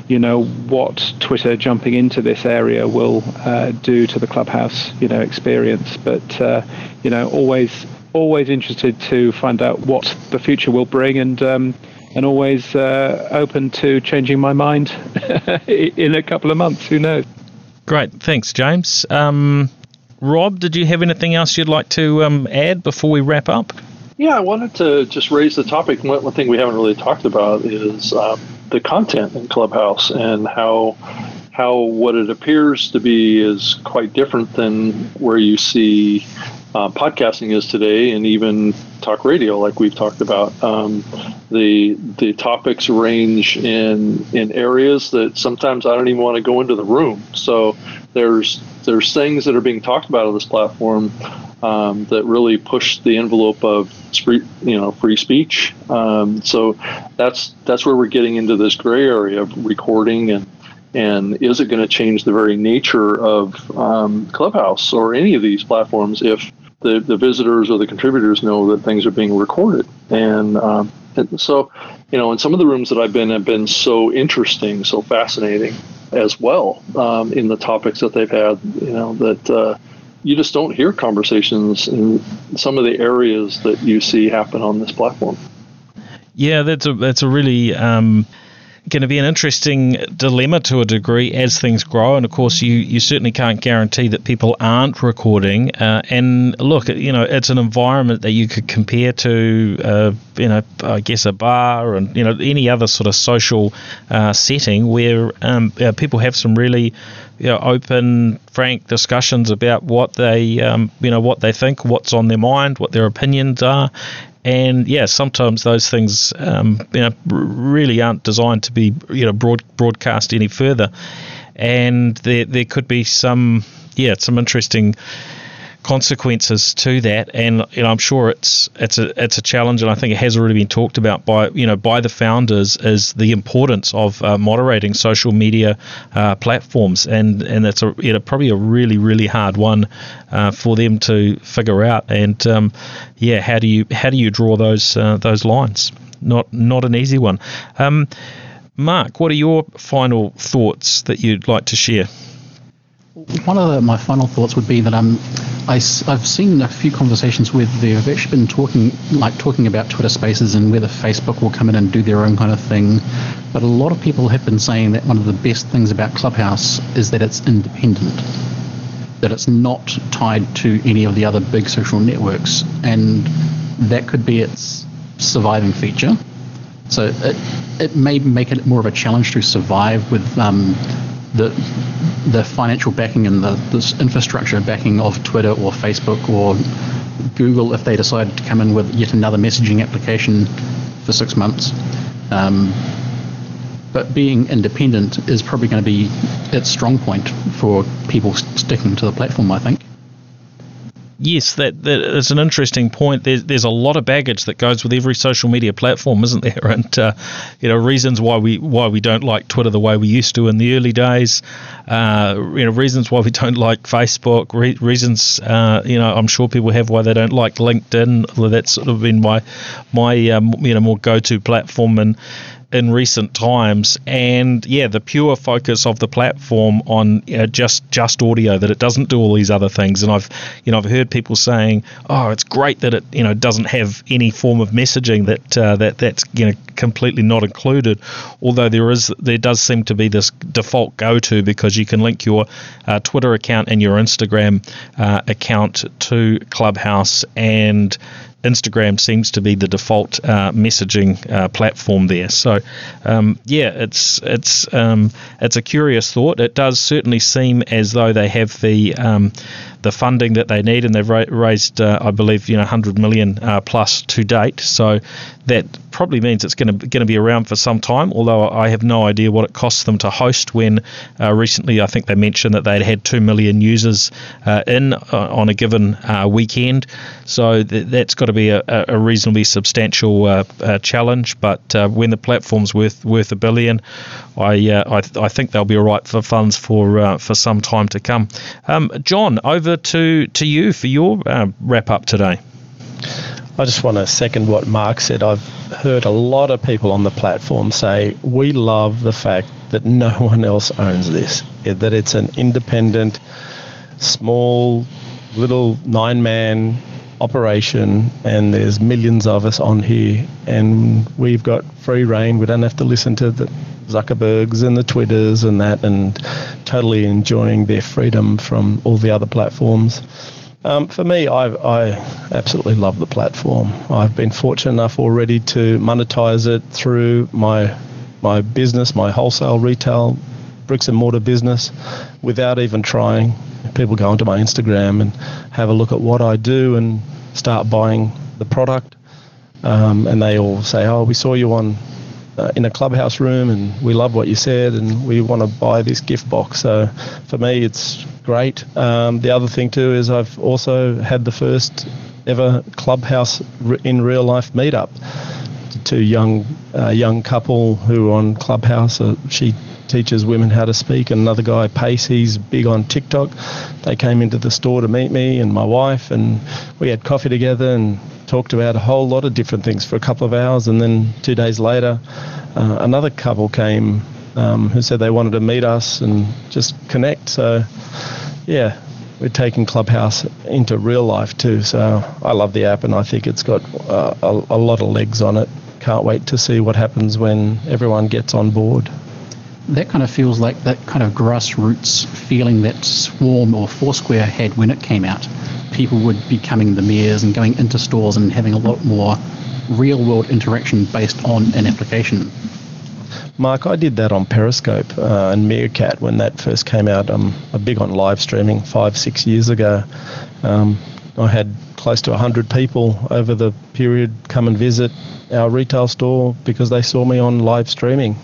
you know, what Twitter jumping into this area will uh, do to the Clubhouse, you know, experience. But uh, you know, always, always interested to find out what the future will bring, and um, and always uh, open to changing my mind in a couple of months. Who knows? Great, thanks, James. Um, Rob, did you have anything else you'd like to um, add before we wrap up? Yeah, I wanted to just raise the topic. One thing we haven't really talked about is um, the content in Clubhouse, and how how what it appears to be is quite different than where you see uh, podcasting is today, and even talk radio, like we've talked about. Um, the the topics range in in areas that sometimes I don't even want to go into the room. So there's there's things that are being talked about on this platform Um, that really push the envelope of free, you know, free speech. Um, so that's that's where we're getting into this gray area of recording, and and is it going to change the very nature of um, Clubhouse or any of these platforms if the, the visitors or the contributors know that things are being recorded? And, um, and so, you know, in some of the rooms that I've been have been so interesting, so fascinating as well, um, in the topics that they've had, you know, that uh, you just don't hear conversations in some of the areas that you see happen on this platform. Yeah, that's a that's a really um, going to be an interesting dilemma to a degree as things grow. And of course, you, you certainly can't guarantee that people aren't recording. Uh, and look, you know, it's an environment that you could compare to, uh, you know, I guess a bar, and you know, any other sort of social uh, setting where um, uh, people have some really, you know, open, frank discussions about what they, um, you know, what they think, what's on their mind, what their opinions are. And yeah, sometimes those things, um, you know, really aren't designed to be, you know, broad, broadcast any further. And there, there could be some, yeah, some interesting consequences to that. And you know, I'm sure it's it's a it's a challenge, and I think it has already been talked about by you know by the founders, is the importance of uh, moderating social media uh, platforms, and and that's a you know probably a really really hard one uh, for them to figure out. And um, yeah, how do you how do you draw those uh, those lines? Not not an easy one. Um, Mark, what are your final thoughts that you'd like to share? One of the, my final thoughts would be that um, I, I've seen a few conversations where they've actually been talking, like talking about Twitter Spaces and whether Facebook will come in and do their own kind of thing. But a lot of people have been saying that one of the best things about Clubhouse is that it's independent, that it's not tied to any of the other big social networks, and that could be its surviving feature. So it it may make it more of a challenge to survive with um, the the financial backing and the this infrastructure backing of Twitter or Facebook or Google if they decide to come in with yet another messaging application for six months. Um, but being independent is probably going to be its strong point for people sticking to the platform, I think. Yes, that, that is an interesting point. There's, there's a lot of baggage that goes with every social media platform, isn't there? And uh, you know, reasons why we why we don't like Twitter the way we used to in the early days. Uh, you know, reasons why we don't like Facebook. Re- reasons, uh, you know, I'm sure people have why they don't like LinkedIn. Although that's sort of been my my um, you know more go-to platform, and in recent times. And yeah, the pure focus of the platform on uh, just just audio, that it doesn't do all these other things. And I've you know I've heard people saying, oh, it's great that it you know doesn't have any form of messaging, that uh, that that's you know completely not included. Although there is there does seem to be this default go-to, because you can link your uh, Twitter account and your Instagram uh, account to Clubhouse, and Instagram seems to be the default uh, messaging uh, platform there. So, um, yeah, it's it's um, it's a curious thought. It does certainly seem as though they have the um, the funding that they need, and they've ra- raised, uh, I believe, you know, one hundred million uh, plus to date. So that probably means it's going to going to be around for some time. Although I have no idea what it costs them to host. When uh, recently, I think they mentioned that they'd had two million users uh, in uh, on a given uh, weekend. So th- that's got to be a, a reasonably substantial uh, uh, challenge, but uh, when the platform's worth worth a billion, I uh, I, th- I think they'll be all right for funds for uh, for some time to come. Um, John, over to to you for your uh, wrap up today. I just want to second what Mark said. I've heard a lot of people on the platform say, we love the fact that no one else owns this, that it's an independent, small, little nine-man operation, and there's millions of us on here, and we've got free reign. We don't have to listen to the Zuckerbergs and the Twitters and that, and totally enjoying their freedom from all the other platforms. Um, for me, I, I absolutely love the platform. I've been fortunate enough already to monetize it through my my business, my wholesale retail, bricks and mortar business, without even trying. People go onto my Instagram and have a look at what I do and start buying the product. Um, and they all say, oh, we saw you on uh, in a Clubhouse room and we love what you said and we want to buy this gift box. So for me, it's great. Um, the other thing too is I've also had the first ever Clubhouse in real life meetup. Two young, uh, young couple who are on Clubhouse. Uh, she teaches women how to speak, and another guy, Pace, he's big on TikTok. They came into the store to meet me and my wife, and we had coffee together and talked about a whole lot of different things for a couple of hours. And then two days later, uh, another couple came um, who said they wanted to meet us and just connect. So, yeah, we're taking Clubhouse into real life too. So I love the app, and I think it's got uh, a, a lot of legs on it. Can't wait to see what happens when everyone gets on board. That kind of feels like that kind of grassroots feeling that Swarm or Foursquare had when it came out. People would be coming to mayors and going into stores and having a lot more real-world interaction based on an application. Mark, I did that on Periscope uh, and Meerkat when that first came out. I'm um, big on live streaming five, six years ago. Um, I had close to one hundred people over the period come and visit our retail store because they saw me on live streaming.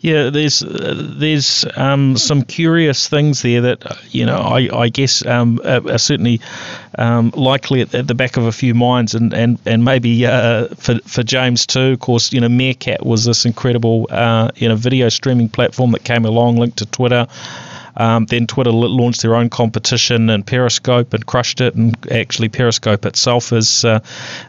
Yeah, there's uh, there's um, some curious things there that, you know, I, I guess um, are, are certainly um, likely at, at the back of a few minds, and, and, and maybe uh, for for James too. Of course, you know, Meerkat was this incredible, uh, you know, video streaming platform that came along, linked to Twitter. Um, then Twitter launched their own competition and Periscope and crushed it, and actually Periscope itself is uh,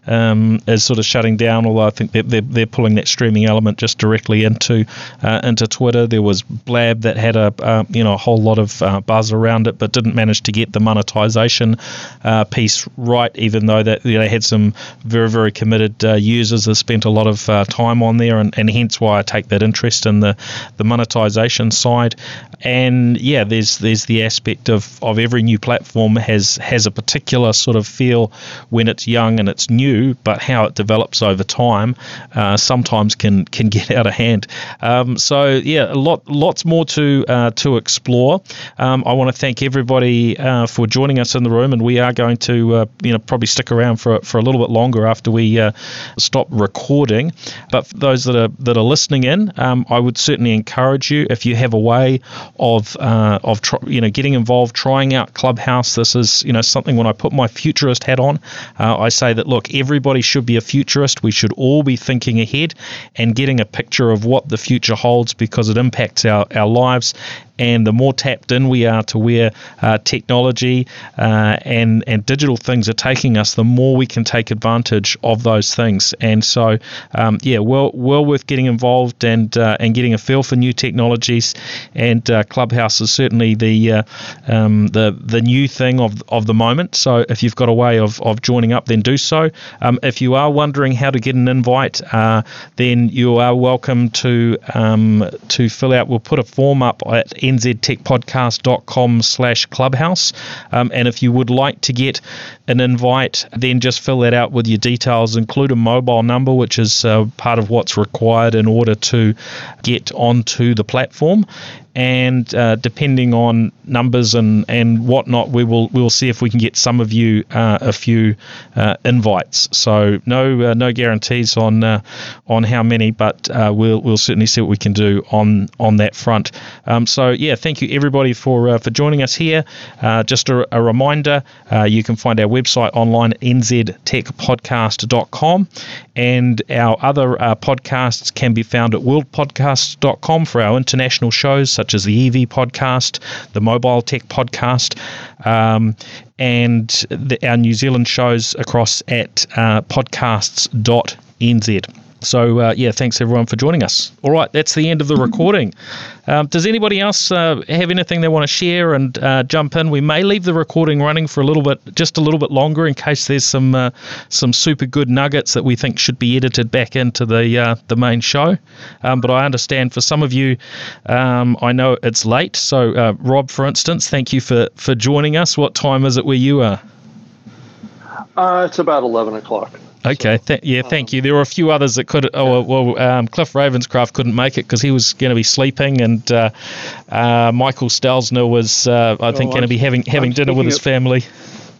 um, is sort of shutting down, although I think they're, they're, they're pulling that streaming element just directly into uh, into Twitter. There was Blab that had a uh, you know a whole lot of uh, buzz around it, but didn't manage to get the monetization uh, piece right, even though that, you know, they had some very, very committed uh, users that spent a lot of uh, time on there, and, and hence why I take that interest in the, the monetization side. And yeah, Yeah, there's there's the aspect of, of every new platform has has a particular sort of feel when it's young and it's new, but how it develops over time uh, sometimes can can get out of hand. Um, so yeah, a lot lots more to uh, to explore. Um, I want to thank everybody uh, for joining us in the room, and we are going to uh, you know probably stick around for for a little bit longer after we uh, stop recording. But for those that are that are listening in, um, I would certainly encourage you, if you have a way of um, Uh, of tr- you know getting involved, trying out Clubhouse. This is you know something, when I put my futurist hat on, uh, I say that, look, everybody should be a futurist. We should all be thinking ahead and getting a picture of what the future holds, because it impacts our, our lives and the more tapped in we are to where uh, technology uh, and, and digital things are taking us, the more we can take advantage of those things. And so, um, yeah, well well worth getting involved and uh, and getting a feel for new technologies. And uh, Clubhouse is certainly the uh, um, the the new thing of of the moment. So if you've got a way of, of joining up, then do so. Um, if you are wondering how to get an invite, uh, then you are welcome to um, to fill out. We'll put a form up at n z tech podcast dot com slash clubhouse. Um, and if you would like to get an invite, then just fill that out with your details. Include a mobile number, which is uh, part of what's required in order to get onto the platform. And uh, depending on numbers and, and whatnot, we will we will see if we can get some of you uh, a few uh, invites. So no uh, no guarantees on uh, on how many, but uh, we'll we'll certainly see what we can do on on that front. Um, so yeah, thank you everybody for uh, for joining us here. Uh, just a, a reminder, uh, you can find our website online at n z tech podcast dot com, and our other uh, podcasts can be found at world podcasts dot com for our international shows, such such as the E V podcast, the Mobile Tech podcast, um, and the, our New Zealand shows across at uh, podcasts dot n z. So, uh, yeah, thanks everyone for joining us. All right, that's the end of the recording. Um, does anybody else uh, have anything they want to share and uh, jump in? We may leave the recording running for a little bit, just a little bit longer, in case there's some uh, some super good nuggets that we think should be edited back into the uh, the main show. Um, but I understand for some of you, um, I know it's late. So, uh, Rob, for instance, thank you for, for joining us. What time is it where you are? Uh, it's about eleven o'clock. Okay. Th- yeah. Thank you. There were a few others that could. Oh well. Um, Cliff Ravenscraft couldn't make it because he was going to be sleeping, and uh, uh, Michael Stelzner was, uh, I think, oh, going to be having having I'm dinner with his at, family.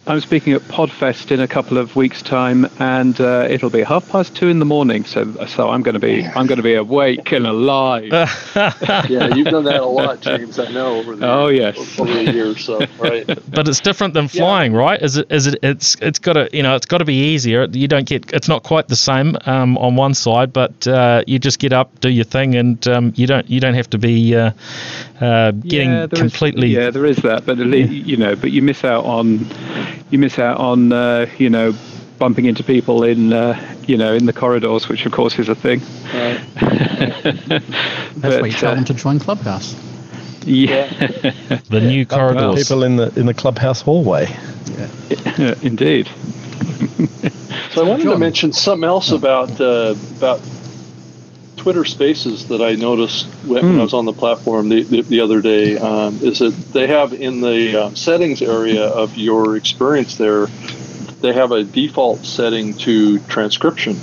I'm speaking at Podfest in a couple of weeks' time, and uh, it'll be half past two in the morning. So, so I'm going to be I'm going to be awake and alive. Yeah, you've done that a lot, James. I know over the oh yes, over the years. So right. But it's different than flying, yeah. Right? Is it? Is it? It's it's got to you know it's got to be easier. You don't get it's not quite the same um, on one side, but uh, you just get up, do your thing, and um, you don't you don't have to be uh, uh, getting yeah, completely. Is, yeah, there is that, but least, yeah. you know, but you miss out on you miss out on uh, you know. bumping into people in, uh, you know, in the corridors, which of course is a thing. Right. That's but, why you tell uh, them to join Clubhouse. Yeah, the new yeah. corridors. People in the in the Clubhouse hallway. Yeah, yeah indeed. So I wanted John. to mention something else about uh, about Twitter Spaces that I noticed when, mm. when I was on the platform the the, the other day. Um, is that they have in the um, settings area of your experience there. They have a default setting to transcription.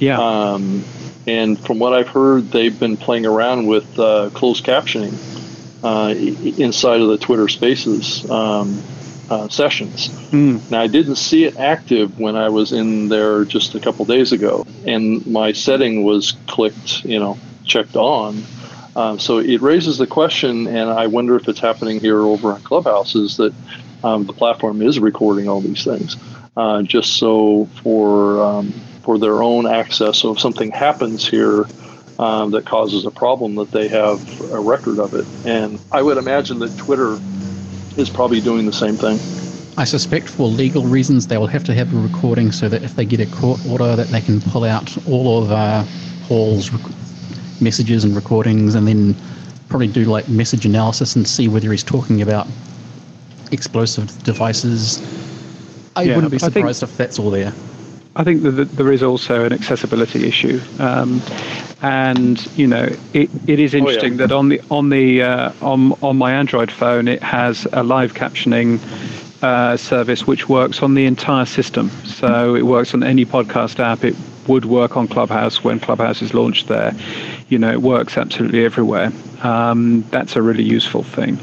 Yeah. Um, and from what I've heard, they've been playing around with uh, closed captioning uh, inside of the Twitter Spaces um, uh, sessions. Mm. Now, I didn't see it active when I was in there just a couple days ago, and my setting was clicked, you know, checked on. Um, so it raises the question, and I wonder if it's happening here over on Clubhouse, is that um, the platform is recording all these things. Uh, just so for um, for their own access. So if something happens here um, that causes a problem, that they have a record of it. And I would imagine that Twitter is probably doing the same thing. I suspect for legal reasons, they will have to have a recording so that if they get a court order, that they can pull out all of uh, Paul's rec- messages and recordings, and then probably do like message analysis and see whether he's talking about explosive devices. I yeah, wouldn't be surprised think, if that's all there. I think that there is also an accessibility issue, um, and you know it, it is interesting oh, yeah. that on the on the uh, on on my Android phone it has a live captioning uh, service which works on the entire system. So it works on any podcast app. It would work on Clubhouse when Clubhouse is launched there. You know, it works absolutely everywhere. Um, that's a really useful thing.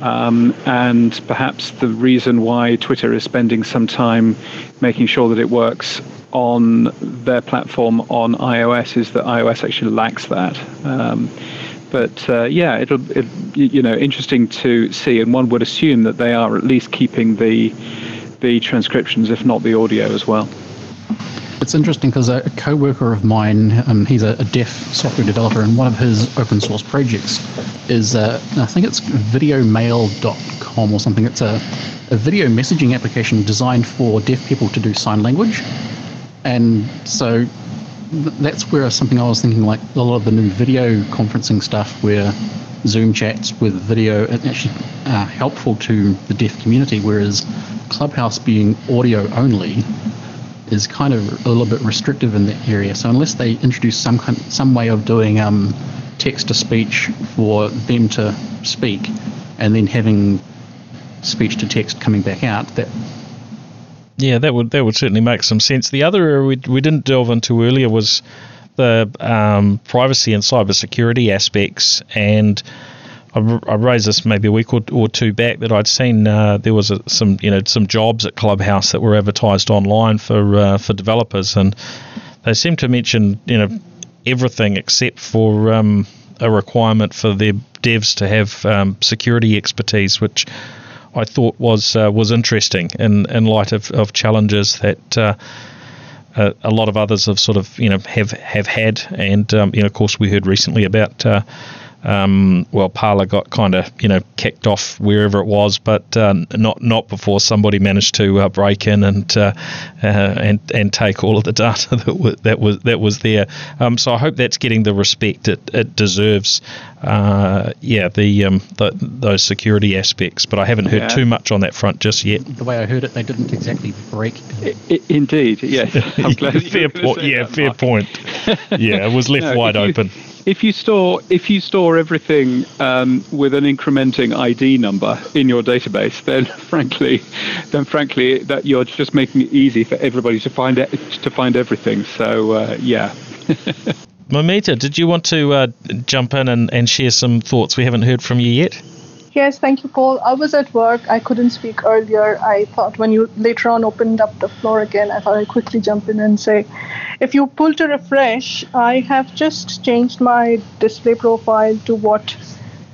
Um, and perhaps the reason why Twitter is spending some time making sure that it works on their platform on iOS is that iOS actually lacks that. Um, but uh, yeah, it'll, it, you know, interesting to see. And one would assume that they are at least keeping the the transcriptions, if not the audio as well. It's interesting because a co-worker of mine, um, he's a, a deaf software developer, and one of his open source projects is, uh, I think it's video mail dot com or something. It's a, a video messaging application designed for deaf people to do sign language. And so th- that's where something I was thinking, like a lot of the new video conferencing stuff where Zoom chats with video are actually uh, helpful to the deaf community, whereas Clubhouse being audio only is kind of a little bit restrictive in that area. So unless they introduce some kind, some way of doing um, text-to-speech for them to speak and then having speech-to-text coming back out, that... Yeah, that would that would certainly make some sense. The other area we, we didn't delve into earlier was the um, privacy and cybersecurity aspects, and I raised this maybe a week or, or two back that I'd seen uh, there was a, some you know some jobs at Clubhouse that were advertised online for uh, for developers, and they seemed to mention you know everything except for um, a requirement for their devs to have um, security expertise, which I thought was uh, was interesting in in light of, of challenges that uh, a, a lot of others have sort of you know have have had, and um, you know of course we heard recently about. Uh, Um, well, Parler got kind of, you know, kicked off wherever it was, but uh, not not before somebody managed to uh, break in and uh, uh, and and take all of the data that was that was that was there. Um, so I hope that's getting the respect it, it deserves. Uh, yeah, the, um, the those security aspects, but I haven't heard yeah. too much on that front just yet. The way I heard it, they didn't exactly break. In. I, I, indeed, yes. I'm glad you fair po- yeah, that, fair Mark. point. Yeah, it was left no, wide you, open. If you store if you store everything um, with an incrementing I D number in your database, then frankly, then frankly, that you're just making it easy for everybody to find it, to find everything. So uh, yeah. Mamita, did you want to uh, jump in and, and share some thoughts? We haven't heard from you yet. Yes, thank you, Paul. I was at work. I couldn't speak earlier. I thought when you later on opened up the floor again, I thought I'd quickly jump in and say, if you pull to refresh, I have just changed my display profile to what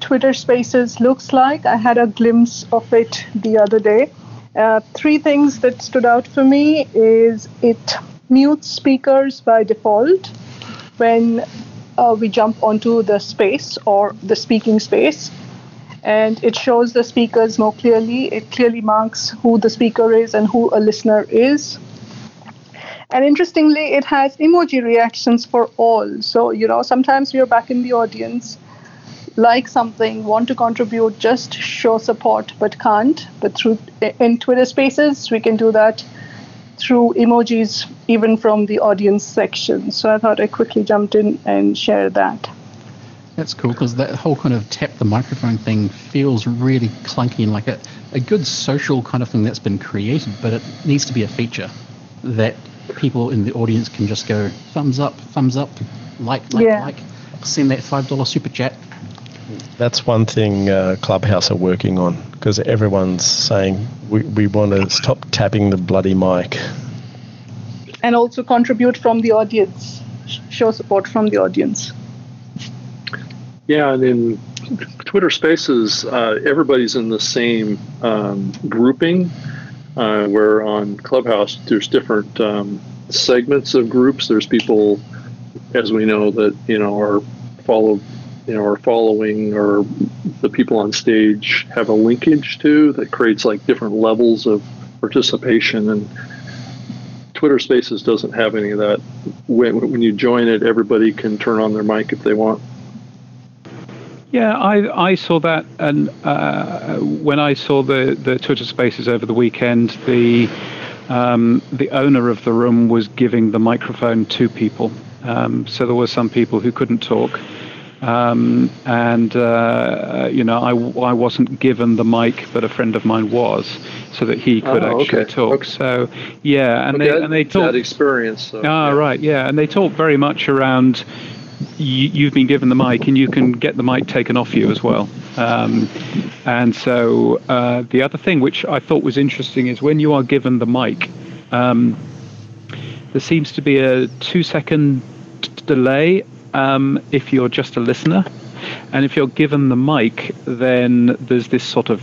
Twitter Spaces looks like. I had a glimpse of it the other day. Uh, three things that stood out for me is it mutes speakers by default when uh, we jump onto the space or the speaking space. And it shows the speakers more clearly. It clearly marks who the speaker is and who a listener is. And interestingly, it has emoji reactions for all. So, you know, sometimes we are back in the audience, like something, want to contribute, just show support, but can't. But through in Twitter Spaces, we can do that through emojis, even from the audience section. So I thought I quickly jumped in and shared that. That's cool, because that whole kind of tap the microphone thing feels really clunky and like a, a good social kind of thing that's been created, but it needs to be a feature that people in the audience can just go thumbs up, thumbs up, like, like, yeah. like, send that five dollars super chat. That's one thing uh, Clubhouse are working on, because everyone's saying we, we want to stop tapping the bloody mic. And also contribute from the audience, show support from the audience. Yeah, and in Twitter Spaces, uh, everybody's in the same um, grouping, uh, where on Clubhouse, there's different um, segments of groups. There's people, as we know, that, you know, are follow, you know, are following, or the people on stage have a linkage to that creates like different levels of participation. And Twitter Spaces doesn't have any of that. When, when you join it, everybody can turn on their mic if they want. Yeah, I I saw that, and uh, when I saw the, the Twitter Spaces over the weekend, the um, the owner of the room was giving the microphone to people. Um, so there were some people who couldn't talk, um, and uh, you know I, I wasn't given the mic, but a friend of mine was, so that he could oh, actually okay. talk. Okay. So yeah, and okay, they and they talked that experience. So, ah, yeah. right, yeah, and they talked very much around. You've been given the mic, and you can get the mic taken off you as well. Um, and so uh, the other thing which I thought was interesting is when you are given the mic, um, there seems to be a two-second delay um, if you're just a listener. And if you're given the mic, then there's this sort of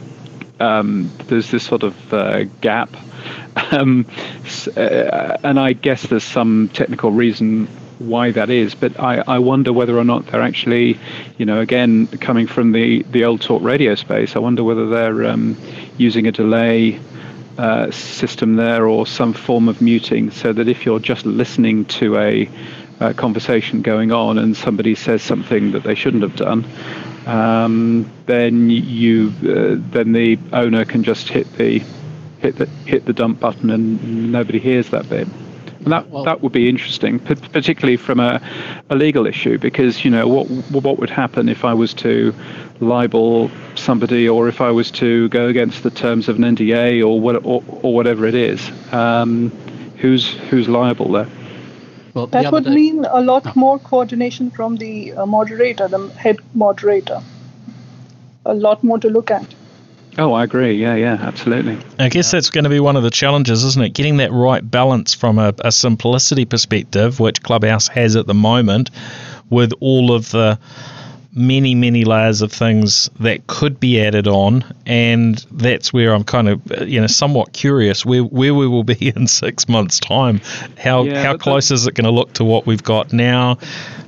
um, there's this sort of uh, gap Um, and I guess there's some technical reason why that is, but I, I wonder whether or not they're actually, you know, again, coming from the, the old talk radio space, I wonder whether they're um, using a delay uh, system there or some form of muting, so that if you're just listening to a, a conversation going on and somebody says something that they shouldn't have done, um, then you uh, then the owner can just hit the hit the hit the dump button and nobody hears that bit. And that, well, that would be interesting, particularly from a, a legal issue, because, you know, what what would happen if I was to libel somebody, or if I was to go against the terms of an N D A, or what or, or whatever it is? Um, who's who's liable there? Well, that the would day. mean a lot no. more coordination from the uh, moderator, the head moderator. A lot more to look at. Oh, I agree. Yeah, yeah, absolutely. I guess that's going to be one of the challenges, isn't it? Getting that right balance from a, a simplicity perspective, which Clubhouse has at the moment, with all of the many, many layers of things that could be added on. And that's where I'm kind of, you know, somewhat curious where, where we will be in six months' time. How yeah, how close is it going to look to what we've got now?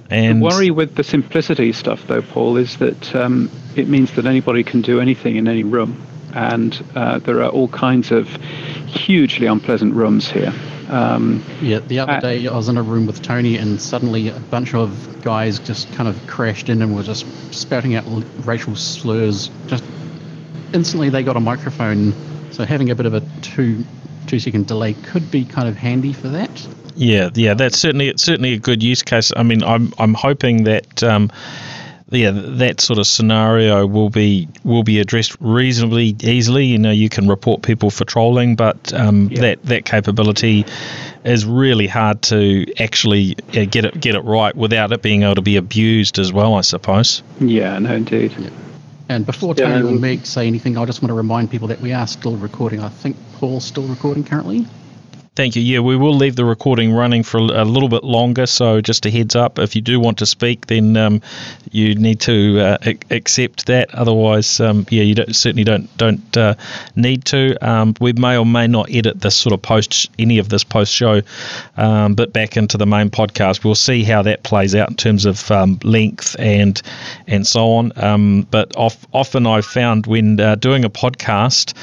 And the worry with the simplicity stuff, though, Paul, is that um, it means that anybody can do anything in any room. And uh, there are all kinds of hugely unpleasant rooms here. Um, yeah, the other at, day I was in a room with Tony, and suddenly a bunch of guys just kind of crashed in and were just spouting out racial slurs. Just instantly they got a microphone. So having a bit of a two, two-second delay could be kind of handy for that. Yeah, yeah, that's certainly it's certainly a good use case. I mean, I'm I'm hoping that um, yeah, that sort of scenario will be will be addressed reasonably easily. You know, you can report people for trolling, but um, yeah. that that capability is really hard to actually uh, get it get it right without it being able to be abused as well, I suppose. Yeah, no, indeed. Yeah. And before Tony yeah, or Meg say anything, I just want to remind people that we are still recording. I think Paul's still recording currently. Thank you. Yeah, we will leave the recording running for a little bit longer, so just a heads up, if you do want to speak, then um, you need to uh, ac- accept that. Otherwise, um, yeah, you don't, certainly don't don't uh, need to. Um, we may or may not edit this sort of post, any of this post-show, um, but back into the main podcast. We'll see how that plays out in terms of um, length and and so on. Um, but of, often I've found when uh, doing a podcast,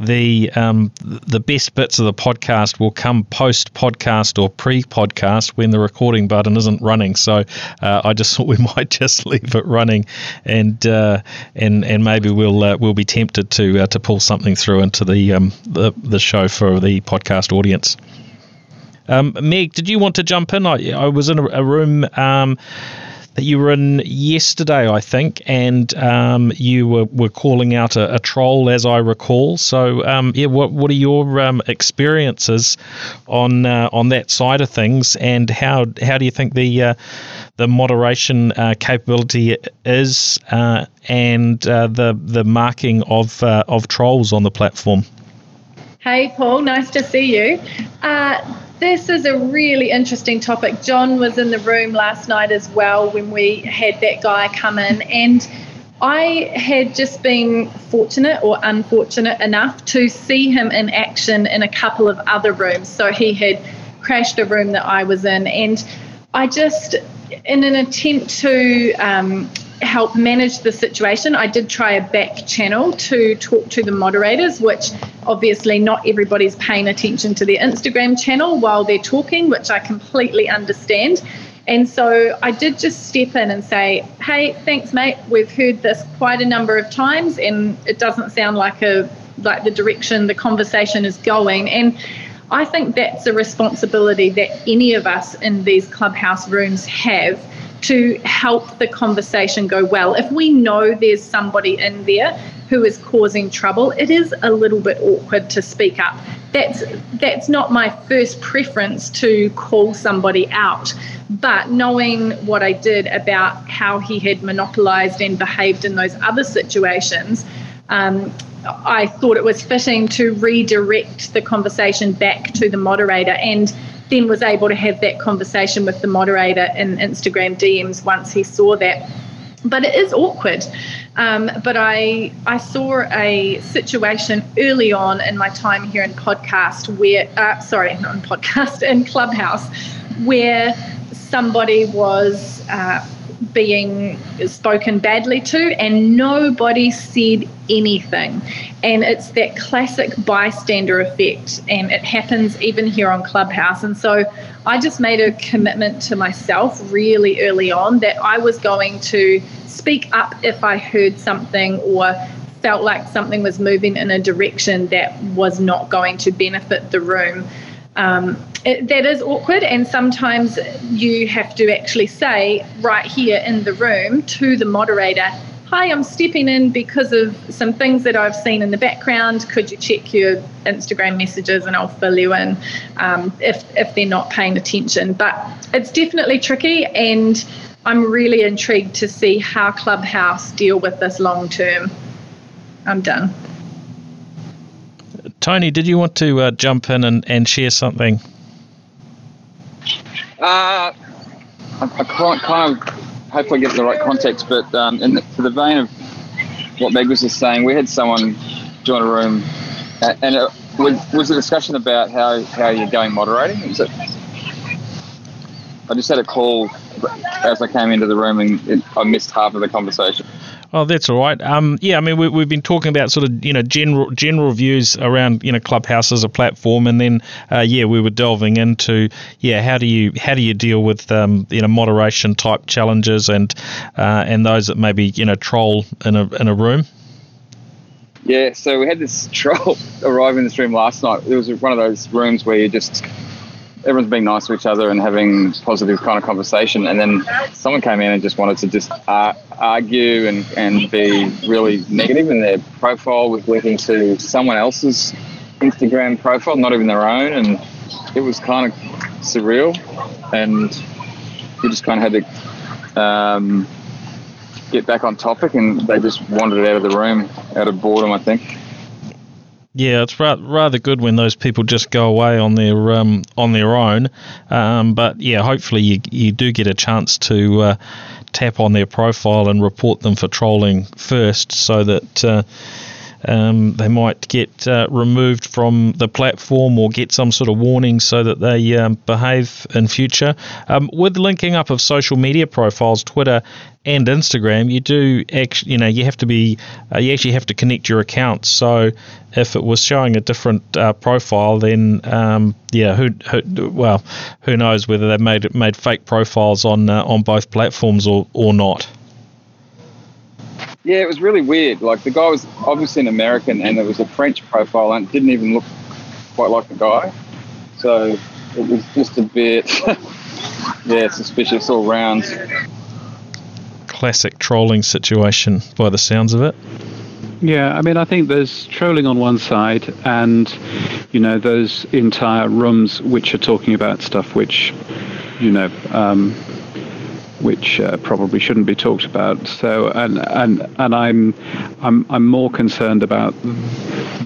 the um, the best bits of the podcast will come post-podcast or pre-podcast when the recording button isn't running. So uh, I just thought we might just leave it running, and uh, and and maybe we'll uh, we'll be tempted to uh, to pull something through into the um the, the show for the podcast audience. Um, Meg, did you want to jump in? I, I was in a, a room um, that you were in yesterday, I think, and um, you were, were calling out a, a troll, as I recall. So, um, yeah, what what are your um, experiences on uh, on that side of things, and how how do you think the uh, the moderation uh, capability is, uh, and uh, the the marking of uh, of trolls on the platform? Hey, Paul, nice to see you. Uh, This is a really interesting topic. John was in the room last night as well when we had that guy come in, and I had just been fortunate or unfortunate enough to see him in action in a couple of other rooms. So he had crashed a room that I was in, and I just, in an attempt to um, help manage the situation, I did try a back channel to talk to the moderators, which obviously not everybody's paying attention to their Instagram channel while they're talking, which I completely understand. And so I did just step in and say, hey, thanks, mate. We've heard this quite a number of times, and it doesn't sound like a like the direction the conversation is going. And I think that's a responsibility that any of us in these Clubhouse rooms have, to help the conversation go well. If we know there's somebody in there who is causing trouble, it is a little bit awkward to speak up. That's that's not my first preference, to call somebody out. But knowing what I did about how he had monopolised and behaved in those other situations, um, I thought it was fitting to redirect the conversation back to the moderator, and then was able to have that conversation with the moderator in Instagram D Ms once he saw that. But it is awkward. Um, but I I saw a situation early on in my time here in podcast where, uh, sorry, not in podcast, in Clubhouse, where somebody was uh, being spoken badly to and nobody said anything. And it's that classic bystander effect, and it happens even here on Clubhouse. And so I just made a commitment to myself really early on that I was going to speak up if I heard something or felt like something was moving in a direction that was not going to benefit the room. Um, it, that is awkward, and sometimes you have to actually say right here in the room to the moderator, hi, I'm stepping in because of some things that I've seen in the background. Could you check your Instagram messages and I'll fill you in um, if, if they're not paying attention. But it's definitely tricky, and I'm really intrigued to see how Clubhouse deal with this long term. I'm done. Tony, did you want to uh, jump in and, and share something? Uh, I can't kind of... hopefully get the right context, but um, in the, for the vein of what Meg was just saying, we had someone join a room, and, and it was, was a discussion about how, how you're going moderating. Is it? I just had a call as I came into the room, and it, I missed half of the conversation. Oh, that's all right. Um, yeah, I mean, we, we've been talking about sort of, you know, general general views around, you know, Clubhouse as a platform, and then, uh, yeah, we were delving into, yeah, how do you how do you deal with, um, you know, moderation type challenges and uh, and those that maybe, you know, troll in a in a room. Yeah, so we had this troll arrive in this room last night. It was one of those rooms where you just everyone's being nice to each other and having positive kind of conversation, and then someone came in and just wanted to just uh, argue and, and be really negative, and their profile was linking to someone else's Instagram profile, not even their own, and it was kind of surreal, and you just kind of had to um, get back on topic, and they just wandered out of the room out of boredom, I think. Yeah, it's rather good when those people just go away on their um, on their own. Um, but yeah, hopefully you you do get a chance to uh, tap on their profile and report them for trolling first, so that uh, um, they might get uh, removed from the platform or get some sort of warning, so that they um, behave in future. Um, with linking up of social media profiles, Twitter and Instagram, you do actually, you know, you have to be, uh, you actually have to connect your accounts. So if it was showing a different uh, profile, then um, yeah, who, who, well, who knows whether they made made fake profiles on uh, on both platforms or or not. Yeah, it was really weird. Like, the guy was obviously an American, and it was a French profile, and it didn't even look quite like the guy. So it was just a bit, yeah, suspicious all round. Classic trolling situation by the sounds of it. Yeah, I mean, I think there's trolling on one side, and, you know, those entire rooms which are talking about stuff which, you know, um, which uh, probably shouldn't be talked about. So, and and and I'm I'm I'm more concerned about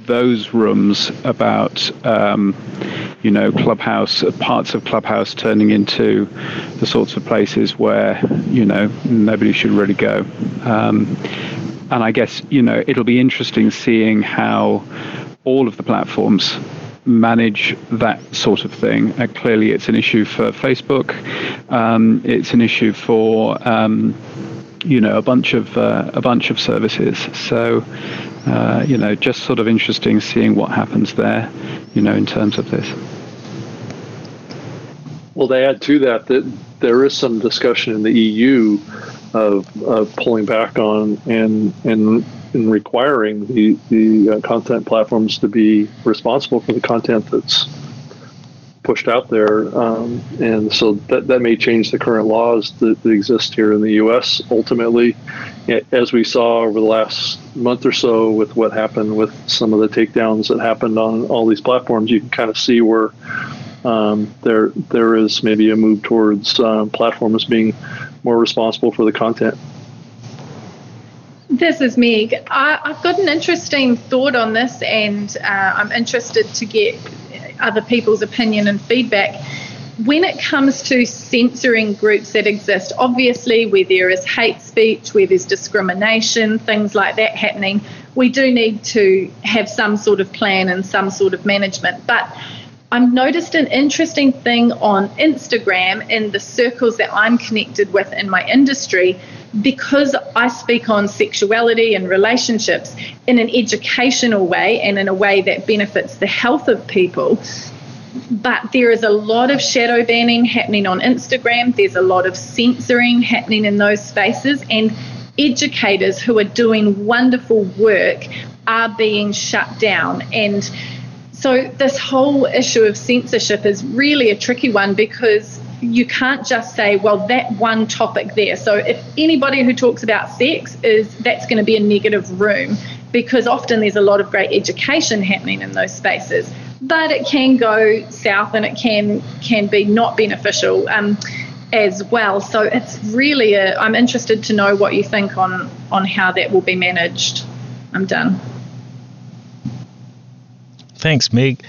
those rooms, about um, you know, Clubhouse, parts of Clubhouse turning into the sorts of places where, you know, nobody should really go. Um, and I guess, you know, it'll be interesting seeing how all of the platforms manage that sort of thing. Uh, clearly, it's an issue for Facebook. Um, it's an issue for um, you know, a bunch of uh, a bunch of services. So uh, you know, just sort of interesting seeing what happens there, you know, in terms of this. Well, to add to that, that there is some discussion in the E U of, of pulling back on and and, and requiring the, the uh, content platforms to be responsible for the content that's pushed out there. Um, and so that, that may change the current laws that, that exist here in the U S ultimately, as we saw over the last month or so with what happened with some of the takedowns that happened on all these platforms. You can kind of see where um, there there is maybe a move towards um, platforms being more responsible for the content. This is Meg. I, I've got an interesting thought on this, and uh, I'm interested to get other people's opinion and feedback. When it comes to censoring groups that exist, obviously where there is hate speech, where there's discrimination, things like that happening, we do need to have some sort of plan and some sort of management. But I've noticed an interesting thing on Instagram in the circles that I'm connected with in my industry, because I speak on sexuality and relationships in an educational way and in a way that benefits the health of people. But there is a lot of shadow banning happening on Instagram. There's a lot of censoring happening in those spaces. And educators who are doing wonderful work are being shut down. And so this whole issue of censorship is really a tricky one, because you can't just say, well, that one topic there. So if anybody who talks about sex is, that's going to be a negative room, because often there's a lot of great education happening in those spaces. But it can go south, and it can can be not beneficial um, as well. So it's really, a, I'm interested to know what you think on, on how that will be managed. I'm done. Thanks, Meg.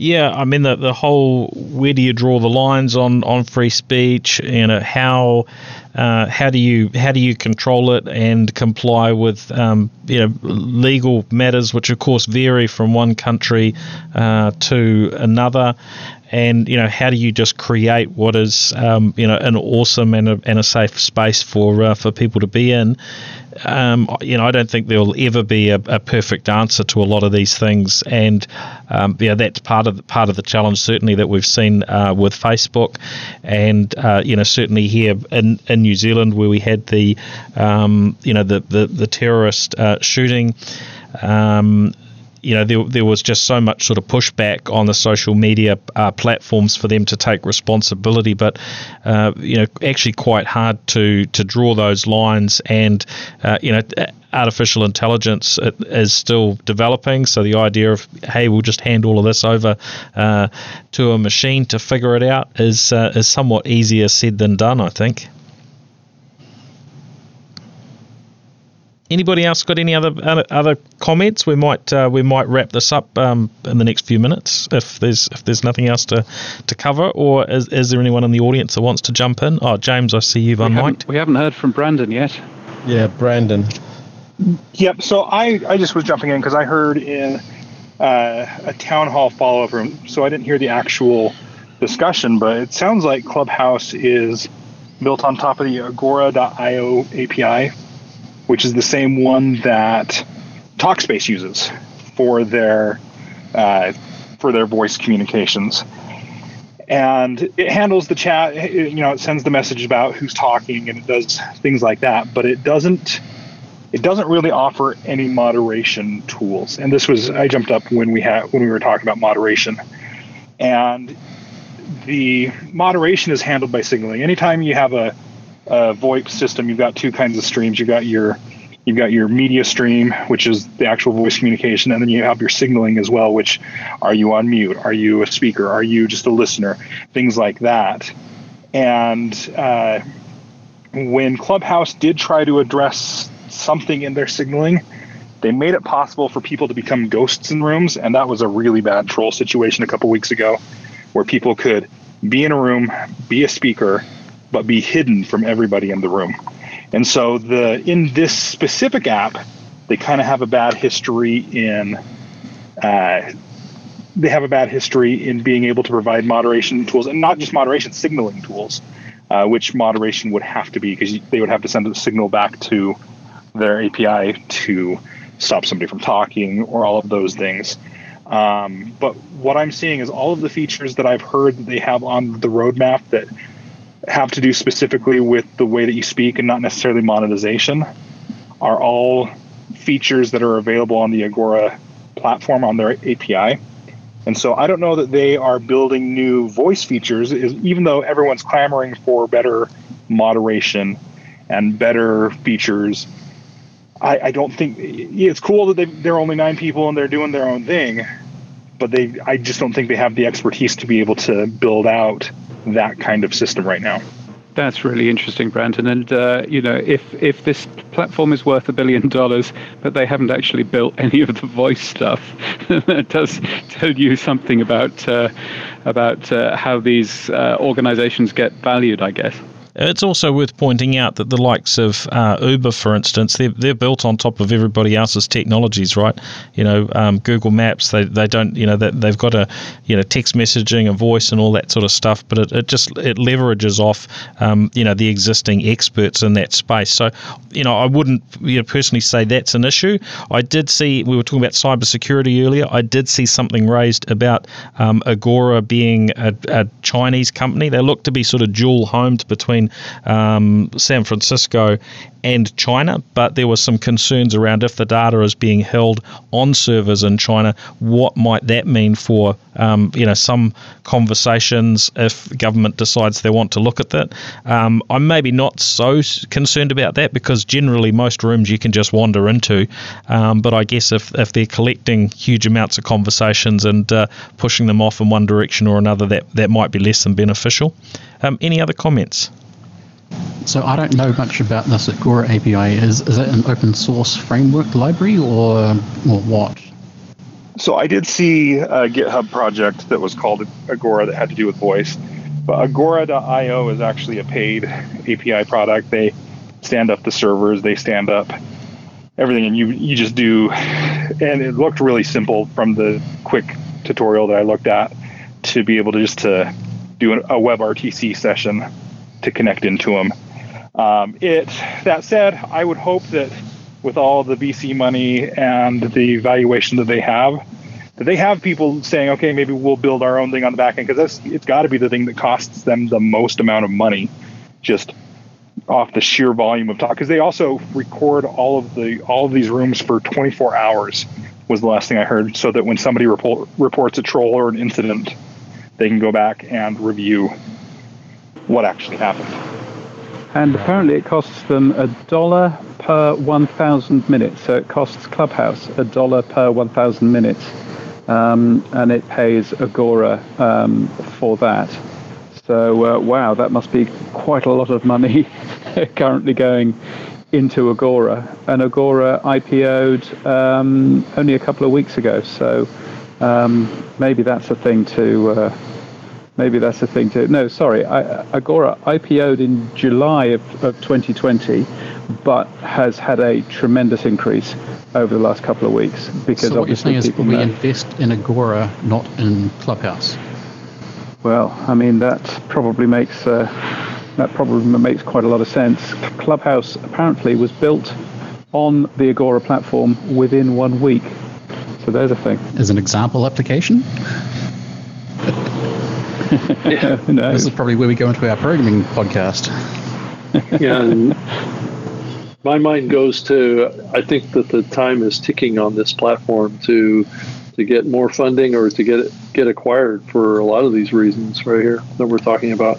Yeah, I mean, the the whole, where do you draw the lines on, on free speech? You know, how uh, how do you how do you control it and comply with um, you know legal matters, which of course vary from one country uh, to another. And you know, how do you just create what is um, you know an awesome and a, and a safe space for uh, for people to be in? Um, you know, I don't think there will ever be a, a perfect answer to a lot of these things, and um, yeah, that's part of the, part of the challenge certainly that we've seen uh, with Facebook, and uh, you know certainly here in, in New Zealand, where we had the um, you know the the, the terrorist uh, shooting. Um, You know, there, there was just so much sort of pushback on the social media uh, platforms for them to take responsibility, but uh, you know, actually quite hard to to draw those lines. And uh, you know, artificial intelligence is still developing, so the idea of, hey, we'll just hand all of this over uh, to a machine to figure it out is uh, is somewhat easier said than done, I think. Anybody else got any other other comments? We might uh, we might wrap this up um, in the next few minutes if there's if there's nothing else to, to cover, or is, is there anyone in the audience that wants to jump in? Oh, James, I see you've unmiked. We haven't heard from Brandon yet. Yeah, Brandon. Yep. So I, I just was jumping in because I heard in uh, a town hall follow-up room, so I didn't hear the actual discussion, but it sounds like Clubhouse is built on top of the Agora dot io A P I, which is the same one that Talkspace uses for their uh, for their voice communications, and it handles the chat. It, you know, it sends the message about who's talking, and it does things like that. But it doesn't it doesn't really offer any moderation tools. And this was I jumped up when we had when we were talking about moderation, and the moderation is handled by signaling. Anytime you have a Uh, VoIP system, you've got two kinds of streams. You've got your you've got your media stream, which is the actual voice communication, and then you have your signaling as well, which are you on mute? Are you a speaker? Are you just a listener? Things like that. And uh, when Clubhouse did try to address something in their signaling, they made it possible for people to become ghosts in rooms, and that was a really bad troll situation a couple weeks ago, where people could be in a room, be a speaker, but be hidden from everybody in the room. And so the in this specific app, they kind of have a bad history in uh, they have a bad history in being able to provide moderation tools, and not just moderation, signaling tools, uh, which moderation would have to be, because they would have to send a signal back to their A P I to stop somebody from talking or all of those things. Um, but what I'm seeing is all of the features that I've heard that they have on the roadmap that have to do specifically with the way that you speak and not necessarily monetization are all features that are available on the Agora platform on their A P I. And so I don't know that they are building new voice features, even though everyone's clamoring for better moderation and better features. I, I don't think it's cool that they, they're only nine people and they're doing their own thing, but they, I just don't think they have the expertise to be able to build out that kind of system right now. That's really interesting, Brandon. And uh, you know, if if this platform is worth a billion dollars, but they haven't actually built any of the voice stuff, that does tell you something about uh, about uh, how these uh, organizations get valued, I guess. It's also worth pointing out that the likes of uh, Uber, for instance, they're, they're built on top of everybody else's technologies, right? You know, um, Google Maps, they, they don't, you know, they, they've got a, you know, text messaging and voice and all that sort of stuff, but it, it just, it leverages off, um, you know, the existing experts in that space. So, you know, I wouldn't you know, personally say that's an issue. I did see, we were talking about cybersecurity earlier, I did see something raised about um, Agora being a, a Chinese company. They look to be sort of dual-homed between Um, San Francisco and China, but there were some concerns around if the data is being held on servers in China, what might that mean for um, you know some conversations if government decides they want to look at that. Um, I'm maybe not so concerned about that because generally most rooms you can just wander into, um, but I guess if, if they're collecting huge amounts of conversations and uh, pushing them off in one direction or another, that, that might be less than beneficial. Um, any other comments? So I don't know much about this Agora A P I. Is is it an open source framework library or or what? So I did see a GitHub project that was called Agora that had to do with voice. But Agora dot io is actually a paid A P I product. They stand up the servers, they stand up everything, and you you just do. And it looked really simple from the quick tutorial that I looked at to be able to just to do an, a WebRTC session to connect into them. Um, it, that said, I would hope that with all the V C money and the valuation that they have, that they have people saying, okay, maybe we'll build our own thing on the back end, because that's, it's got to be the thing that costs them the most amount of money, just off the sheer volume of talk. Because they also record all of the all of these rooms for twenty-four hours was the last thing I heard, so that when somebody report, reports a troll or an incident, they can go back and review what actually happened. And apparently it costs them a dollar per one thousand minutes. So it costs Clubhouse a dollar per one thousand minutes. Um, and it pays Agora um, for that. So uh, wow, that must be quite a lot of money currently going into Agora. And Agora I P O'd um, only a couple of weeks ago. So um, maybe that's a thing to... Uh, Maybe that's the thing to... No, sorry. I, Agora I P O'd in July of, of twenty twenty, but has had a tremendous increase over the last couple of weeks. Because so what you're saying is we know. invest in Agora, not in Clubhouse. Well, I mean, that probably makes uh, that probably makes quite a lot of sense. Clubhouse apparently was built on the Agora platform within one week. So there's a thing. As an example application? Yeah. No. This is probably where we go into our programming podcast. Yeah, and my mind goes to, I think that the time is ticking on this platform to to get more funding or to get get acquired for a lot of these reasons right here that we're talking about.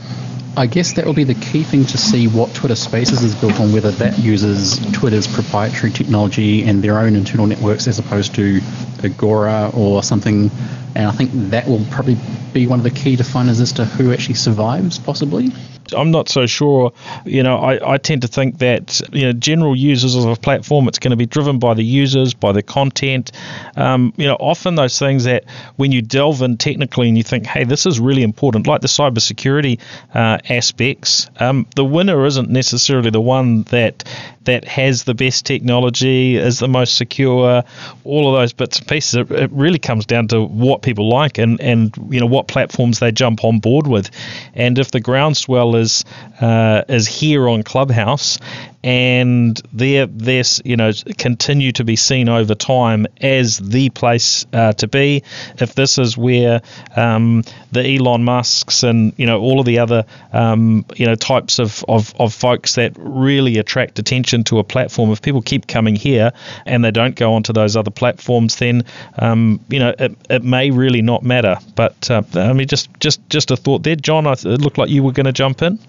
I guess that will be the key thing to see what Twitter Spaces is built on, whether that uses Twitter's proprietary technology and their own internal networks as opposed to Agora or something. And I think that will probably be one of the key definers as to who actually survives, possibly. I'm not so sure. You know, I, I tend to think that, you know, general users of a platform, it's going to be driven by the users, by the content. Um, you know, often those things that when you delve in technically and you think, hey, this is really important, like the cybersecurity uh, aspects, um, the winner isn't necessarily the one that that has the best technology, is the most secure, all of those bits and pieces. It, it really comes down to what people like and, and, you know, what platforms they jump on board with. And if the groundswell is uh, is here on Clubhouse and they're, they're, you know, continue to be seen over time as the place uh, to be, if this is where um, the Elon Musks and, you know, all of the other, um, you know, types of, of, of folks that really attract attention to a platform, if people keep coming here and they don't go onto those other platforms, then, um, you know, it, it may really not matter. But, uh, I mean, just, just, just a thought there. John, it looked like you were going to jump in.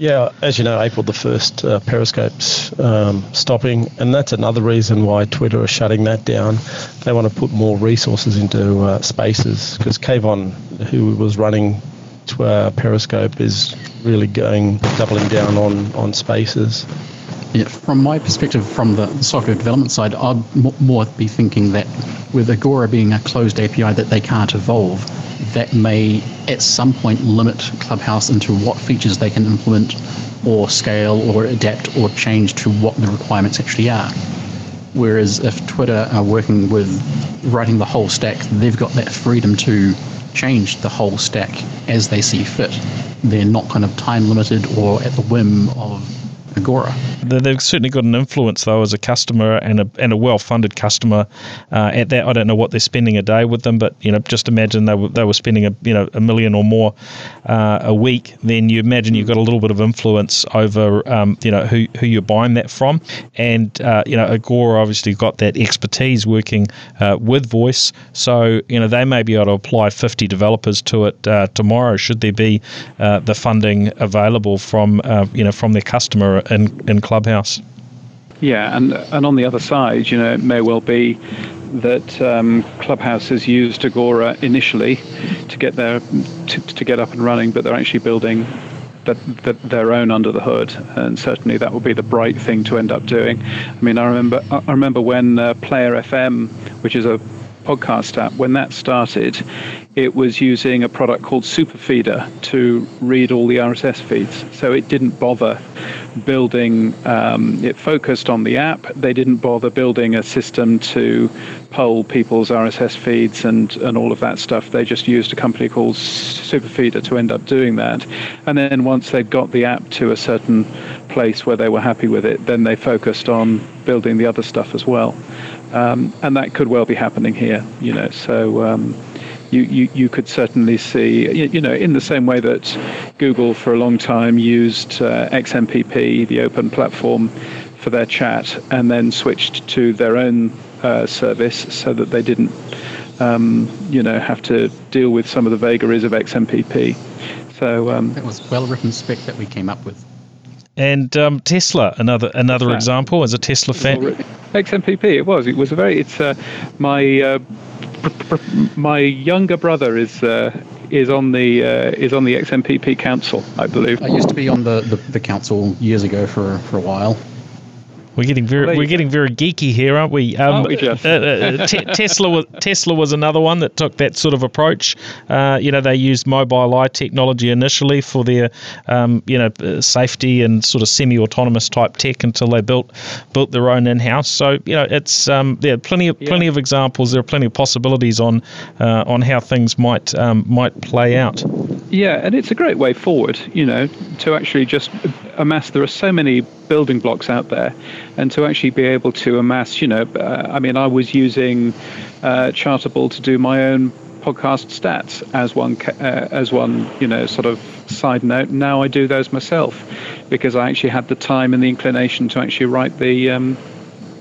Yeah, as you know, April the first, uh, Periscope's um, stopping, and that's another reason why Twitter is shutting that down. They want to put more resources into uh, Spaces, because Kayvon, who was running uh, Periscope, is really going, doubling down on, on Spaces. Yeah, from my perspective, from the software development side, I'd m- more be thinking that with Agora being a closed A P I that they can't evolve, that may at some point limit Clubhouse into what features they can implement or scale or adapt or change to what the requirements actually are. Whereas if Twitter are working with writing the whole stack, they've got that freedom to change the whole stack as they see fit. They're not kind of time limited or at the whim of Agora. They've certainly got an influence, though, as a customer and a and a well-funded customer. Uh, at that, I don't know what they're spending a day with them, but you know, just imagine they were they were spending a you know a million or more uh, a week. Then you imagine you've got a little bit of influence over um, you know who, who you're buying that from, and uh, you know Agora obviously got that expertise working uh, with voice, so you know they may be able to apply fifty developers to it uh, tomorrow, should there be uh, the funding available from uh, you know from their customer in in Clubhouse. Yeah, and and on the other side, you know, it may well be that um, Clubhouse has used Agora initially to get their to, to get up and running, but they're actually building that, that their own under the hood, and certainly that will be the bright thing to end up doing. I mean, I remember I remember when uh, Player F M, which is a podcast app, when that started, it was using a product called Superfeedr to read all the R S S feeds. So it didn't bother building, um, it focused on the app. They didn't bother building a system to poll people's R S S feeds and, and all of that stuff. They just used a company called Superfeedr to end up doing that. And then once they got the app to a certain place where they were happy with it, then they focused on building the other stuff as well. Um, and that could well be happening here, you know, so um, you, you, you could certainly see, you, you know, in the same way that Google for a long time used uh, X M P P, the open platform, for their chat, and then switched to their own uh, service so that they didn't, um, you know, have to deal with some of the vagaries of X M P P. So um, that was a well-written spec that we came up with. And um, Tesla, another another example, as a Tesla fan. X M P P, it was. It was a very. It's uh, my uh, pr- pr- my younger brother is uh, is on the uh, is on the X M P P council, I believe. I used to be on the, the, the council years ago for, for a while. We're getting very we're getting very geeky here, aren't we? Um, aren't we just? uh, uh, te- Tesla was Tesla was another one that took that sort of approach. Uh, you know, they used mobile eye technology initially for their um, you know uh, safety and sort of semi-autonomous type tech until they built built their own in-house. So you know, it's um, there are plenty of plenty yeah. of examples. There are plenty of possibilities on uh, on how things might um, might play out. Yeah, and it's a great way forward. You know, to actually just amass. There are so many building blocks out there, and to actually be able to amass, you know, uh, I mean, I was using uh, Chartable to do my own podcast stats as one, uh, as one, you know, sort of side note. Now I do those myself because I actually had the time and the inclination to actually write the um,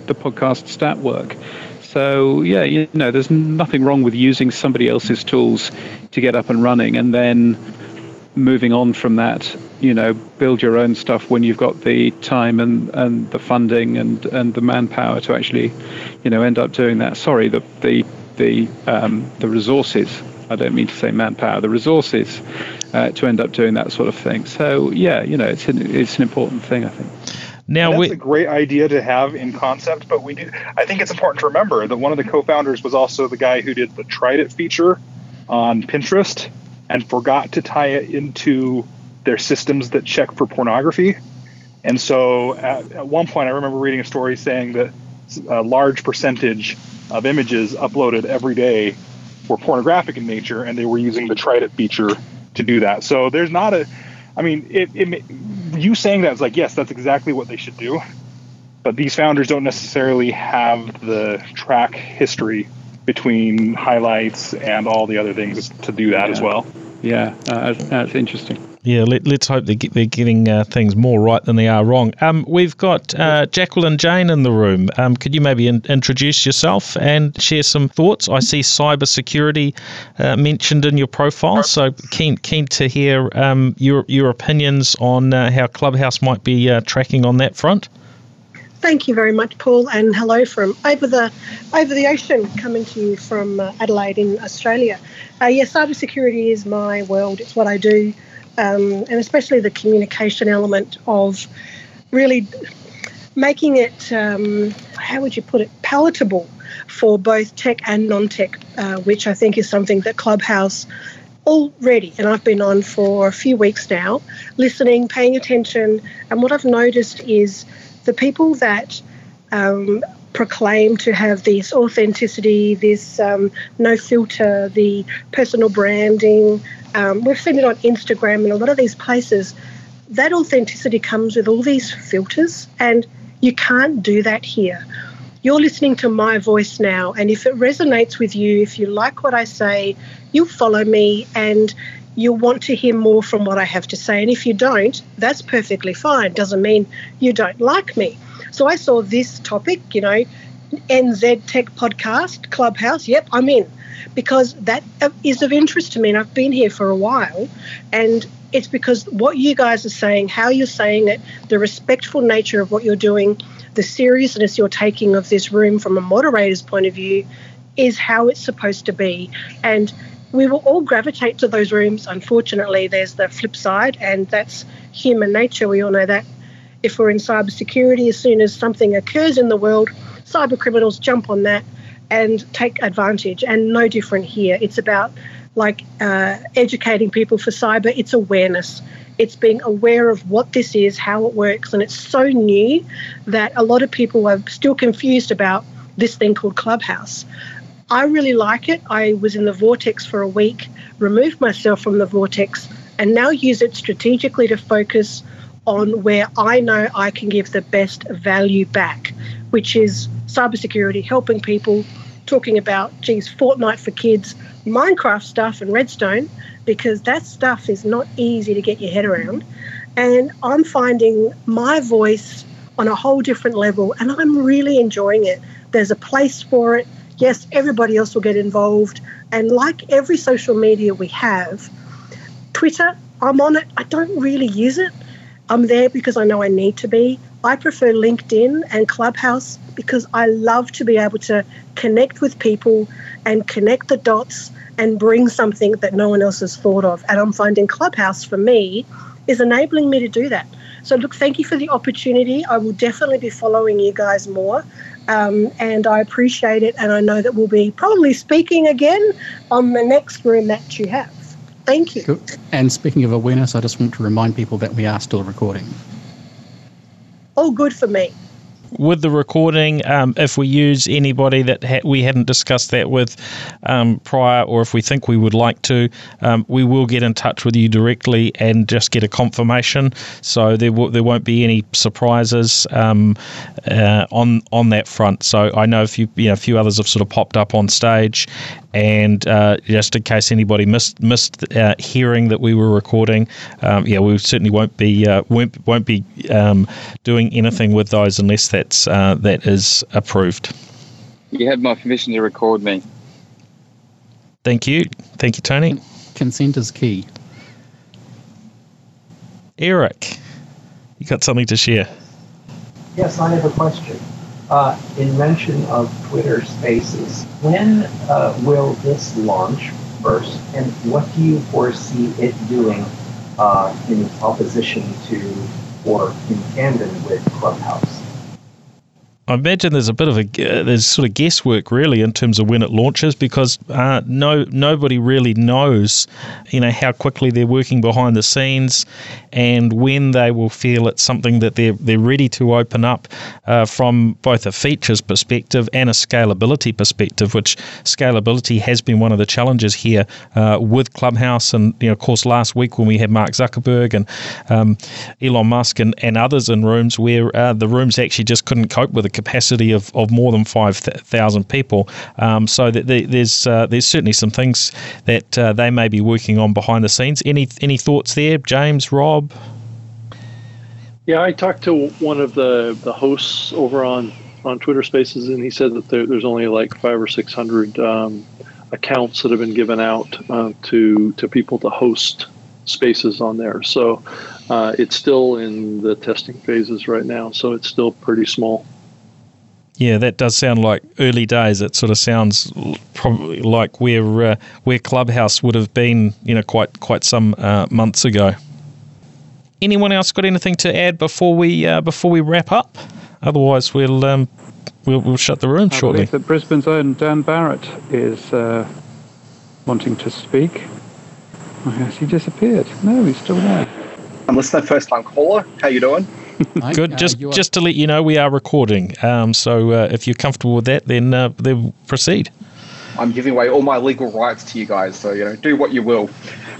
the podcast stat work. So yeah, you know, there's nothing wrong with using somebody else's tools to get up and running, and then moving on from that, you know, build your own stuff when you've got the time and, and the funding and, and the manpower to actually, you know, end up doing that. Sorry, the the the um, the resources. I don't mean to say manpower. The resources uh, to end up doing that sort of thing. So yeah, you know, it's an, it's an important thing, I think. Now that's we- a great idea to have in concept, but we do. I think it's important to remember that one of the co-founders was also the guy who did the Tridet feature on Pinterest and forgot to tie it into their systems that check for pornography. And so at, at one point, I remember reading a story saying that a large percentage of images uploaded every day were pornographic in nature, and they were using the Tridet feature to do that. So there's not a, I mean, it, it, you saying that is like, yes, that's exactly what they should do. But these founders don't necessarily have the track history between highlights and all the other things to do that yeah. as well. Yeah, uh, that's interesting. Yeah, let, let's hope they get, they're getting uh, things more right than they are wrong. Um, we've got uh, Jacqueline Jane in the room. Um, could you maybe in, introduce yourself and share some thoughts? I see cybersecurity uh, mentioned in your profile, so keen keen to hear um, your your opinions on uh, how Clubhouse might be uh, tracking on that front. Thank you very much, Paul, and hello from over the over the ocean, coming to you from uh, Adelaide in Australia. Uh, yes, cybersecurity is my world. It's what I do um, and especially the communication element of really making it, um, how would you put it, palatable for both tech and non-tech, uh, which I think is something that Clubhouse already, and I've been on for a few weeks now, listening, paying attention, and what I've noticed is the people that um, proclaim to have this authenticity, this um, no filter, the personal branding, um, we've seen it on Instagram and a lot of these places, that authenticity comes with all these filters, and you can't do that here. You're listening to my voice now, and if it resonates with you, if you like what I say, you'll follow me and you'll want to hear more from what I have to say. And if you don't, that's perfectly fine. Doesn't mean you don't like me. So I saw this topic, you know, N Z Tech Podcast, Clubhouse, yep, I'm in, because that is of interest to me, and I've been here for a while, and it's because what you guys are saying, how you're saying it, the respectful nature of what you're doing, the seriousness you're taking of this room from a moderator's point of view is how it's supposed to be. And we will all gravitate to those rooms. Unfortunately, there's the flip side, and that's human nature. We all know that. If we're in cybersecurity, as soon as something occurs in the world, cyber criminals jump on that and take advantage, and no different here. It's about like uh, educating people for cyber. It's awareness. It's being aware of what this is, how it works, and it's so new that a lot of people are still confused about this thing called Clubhouse. I really like it. I was in the vortex for a week, removed myself from the vortex, and now use it strategically to focus on where I know I can give the best value back, which is cybersecurity, helping people, talking about, geez, Fortnite for kids, Minecraft stuff and Redstone, because that stuff is not easy to get your head around. And I'm finding my voice on a whole different level, and I'm really enjoying it. There's a place for it. Yes, everybody else will get involved. And like every social media we have, Twitter, I'm on it. I don't really use it. I'm there because I know I need to be. I prefer LinkedIn and Clubhouse because I love to be able to connect with people and connect the dots and bring something that no one else has thought of. And I'm finding Clubhouse, for me, is enabling me to do that. So, look, thank you for the opportunity. I will definitely be following you guys more, um, and I appreciate it. And I know that we'll be probably speaking again on the next room that you have. Thank you. Cool. And speaking of awareness, I just want to remind people that we are still recording. All good for me. With the recording, um, if we use anybody that ha- we hadn't discussed that with um, prior, or if we think we would like to, um, we will get in touch with you directly and just get a confirmation. So there, w- there won't be any surprises um, uh, on on that front. So I know a few, you know, a few others have sort of popped up on stage. And uh, just in case anybody missed missed uh, hearing that we were recording, um, yeah, we certainly won't be uh, won't won't be um, doing anything with those unless that's uh, that is approved. You had my permission to record me. Thank you, thank you, Tony. Consent is key. Eric, you got something to share? Yes, I have a question. Uh, in mention of Twitter Spaces, when uh, will this launch first, and what do you foresee it doing uh, in opposition to or in tandem with Clubhouse? I imagine there's a bit of a uh, there's sort of guesswork really in terms of when it launches, because uh, no nobody really knows, you know, how quickly they're working behind the scenes and when they will feel it's something that they're they're ready to open up uh, from both a features perspective and a scalability perspective. Which scalability has been one of the challenges here uh, with Clubhouse, and you know, of course, last week when we had Mark Zuckerberg and um, Elon Musk and, and others in rooms where uh, the rooms actually just couldn't cope with a capacity of, of more than five thousand people. Um, so that the, there's uh, there's certainly some things that uh, they may be working on behind the scenes. Any any thoughts there, James, Rob? Yeah, I talked to one of the, the hosts over on, on Twitter Spaces, and he said that there, there's only like five or six hundred um, accounts that have been given out uh, to to people to host spaces on there. So uh, it's still in the testing phases right now. So it's still pretty small. Yeah, that does sound like early days. It sort of sounds probably like where uh, where Clubhouse would have been, you know, quite quite some uh, months ago. anyone else got anything to add before we uh, before we wrap up? Otherwise, we'll um, we'll, we'll shut the room I shortly. I believe that Brisbane's own Dan Barrett is uh, wanting to speak. Oh, yes, he disappeared. No, he's still there. I'm listening, first time caller. How you doing? Good. I, uh, just just to let you know, we are recording. Um, so uh, if you're comfortable with that, then uh, then proceed. I'm giving away all my legal rights to you guys, so you know, do what you will.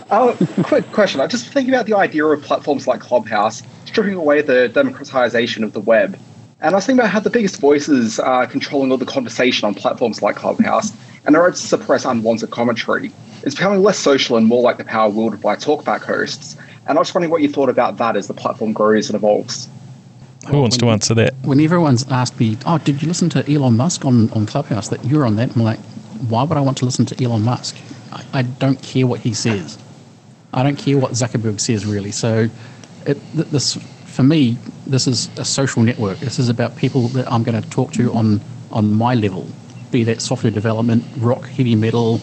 Uh, quick question. I just think about the idea of platforms like Clubhouse stripping away the democratization of the web. And I was thinking about how the biggest voices are controlling all the conversation on platforms like Clubhouse, and they're able to suppress unwanted commentary. It's becoming less social and more like the power wielded by talkback hosts. And I was wondering what you thought about that as the platform grows and evolves. Who wants when, to answer that? When everyone's asked me, oh, did you listen to Elon Musk on, on Clubhouse, that you're on that? I'm like, why would I want to listen to Elon Musk? I, I don't care what he says. I don't care what Zuckerberg says, really. So it, this, for me, this is a social network. This is about people that I'm going to talk to on, on my level, be that software development, rock, heavy metal,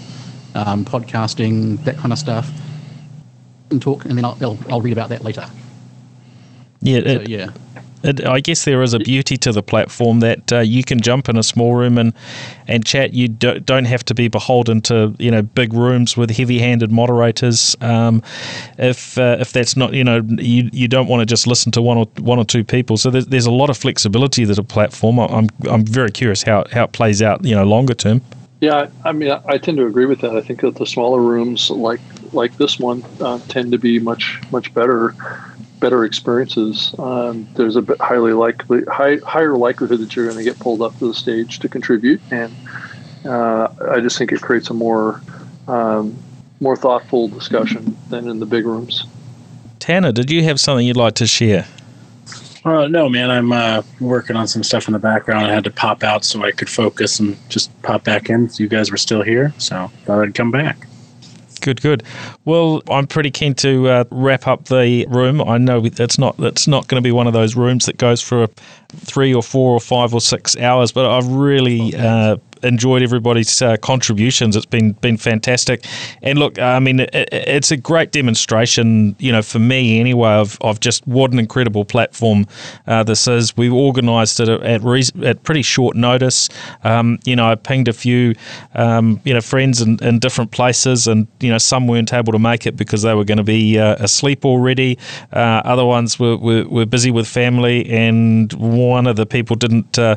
um, podcasting, that kind of stuff. And talk, and then I'll, I'll, I'll read about that later. Yeah, it, so, yeah. It, I guess there is a beauty to the platform that uh, you can jump in a small room and and chat. You do, don't have to be beholden to you know big rooms with heavy-handed moderators. Um, if uh, if that's not you know you, you don't want to just listen to one or one or two people. So there's, there's a lot of flexibility to the platform. I'm I'm very curious how how it plays out you know longer term. Yeah, I mean, I tend to agree with that. I think that the smaller rooms like like this one uh, tend to be much much better better experiences. Um, there's a bit highly likely high, higher likelihood that you're going to get pulled up to the stage to contribute, and uh, I just think it creates a more um, more thoughtful discussion than in the big rooms. Tanner, did you have something you'd like to share? Uh, no, man, I'm uh, working on some stuff in the background. I had to pop out so I could focus and just pop back in. So you guys were still here, so thought I'd come back. Good, good. Well, I'm pretty keen to uh, wrap up the room. I know it's not it's not going to be one of those rooms that goes for three or four or five or six hours, but I've really uh, enjoyed everybody's uh, contributions. It's been been fantastic. And look, I mean, it, it's a great demonstration, you know, for me anyway, of, of just what an incredible platform uh, this is. We've organised it at re- at pretty short notice. Um, you know, I pinged a few, um, you know, friends in, in different places, and you know, some weren't able to make it because they were going to be uh, asleep already. Uh, other ones were, were were busy with family, and one of the people didn't uh,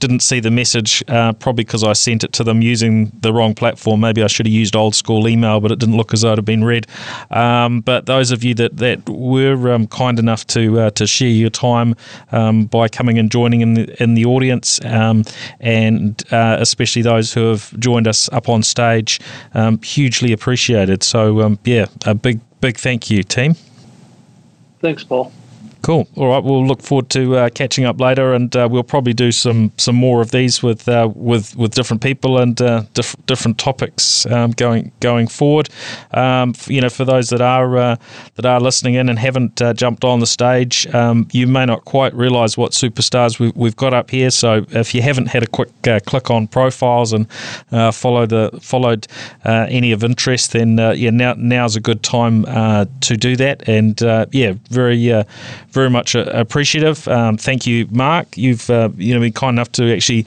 didn't see the message, uh, probably because I sent it to them using the wrong platform. Maybe I should have used old school email, but it didn't look as though it had been read. Um, but those of you that that were um, kind enough to uh, to share your time um, by coming and joining in the, in the audience, um, and uh, especially those who have joined us up on stage, um, hugely appreciated. So um, yeah, a big big thank you, team. Thanks, Paul. Cool. All right. We'll look forward to uh, catching up later, and uh, we'll probably do some, some more of these with uh, with with different people and uh, diff- different topics um, going going forward. Um, you know, for those that are uh, that are listening in and haven't uh, jumped on the stage, um, you may not quite realise what superstars we, we've got up here. So if you haven't had a quick uh, click on profiles and uh, follow the followed uh, any of interest, then uh, yeah, now now's a good time uh, to do that. And uh, yeah, very. Uh, Very much appreciative. Um, thank you, Mark. You've uh, you know been kind enough to actually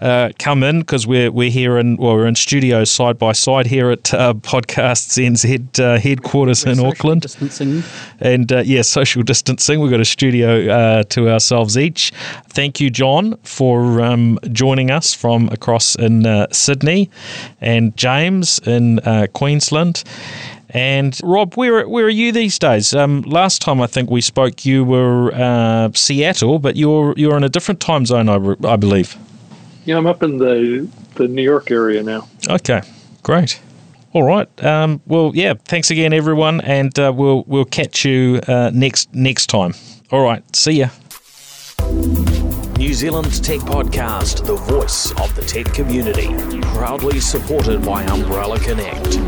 uh, come in, because we're we're here in well we're in studio side by side here at uh, Podcasts N Z uh, headquarters we're in Auckland. Distancing. And uh, yeah, social distancing. We've got a studio uh, to ourselves each. Thank you, John, for um, joining us from across in uh, Sydney, and James in uh, Queensland. And Rob, where where are you these days? Um, last time I think we spoke, you were uh, Seattle, but you're you're in a different time zone, I, re- I believe. Yeah, I'm up in the the New York area now. Okay, great. All right. Um, well, yeah. Thanks again, everyone, and uh, we'll we'll catch you uh, next next time. All right. See ya. New Zealand Tech Podcast, the voice of the tech community, proudly supported by Umbrella Connect.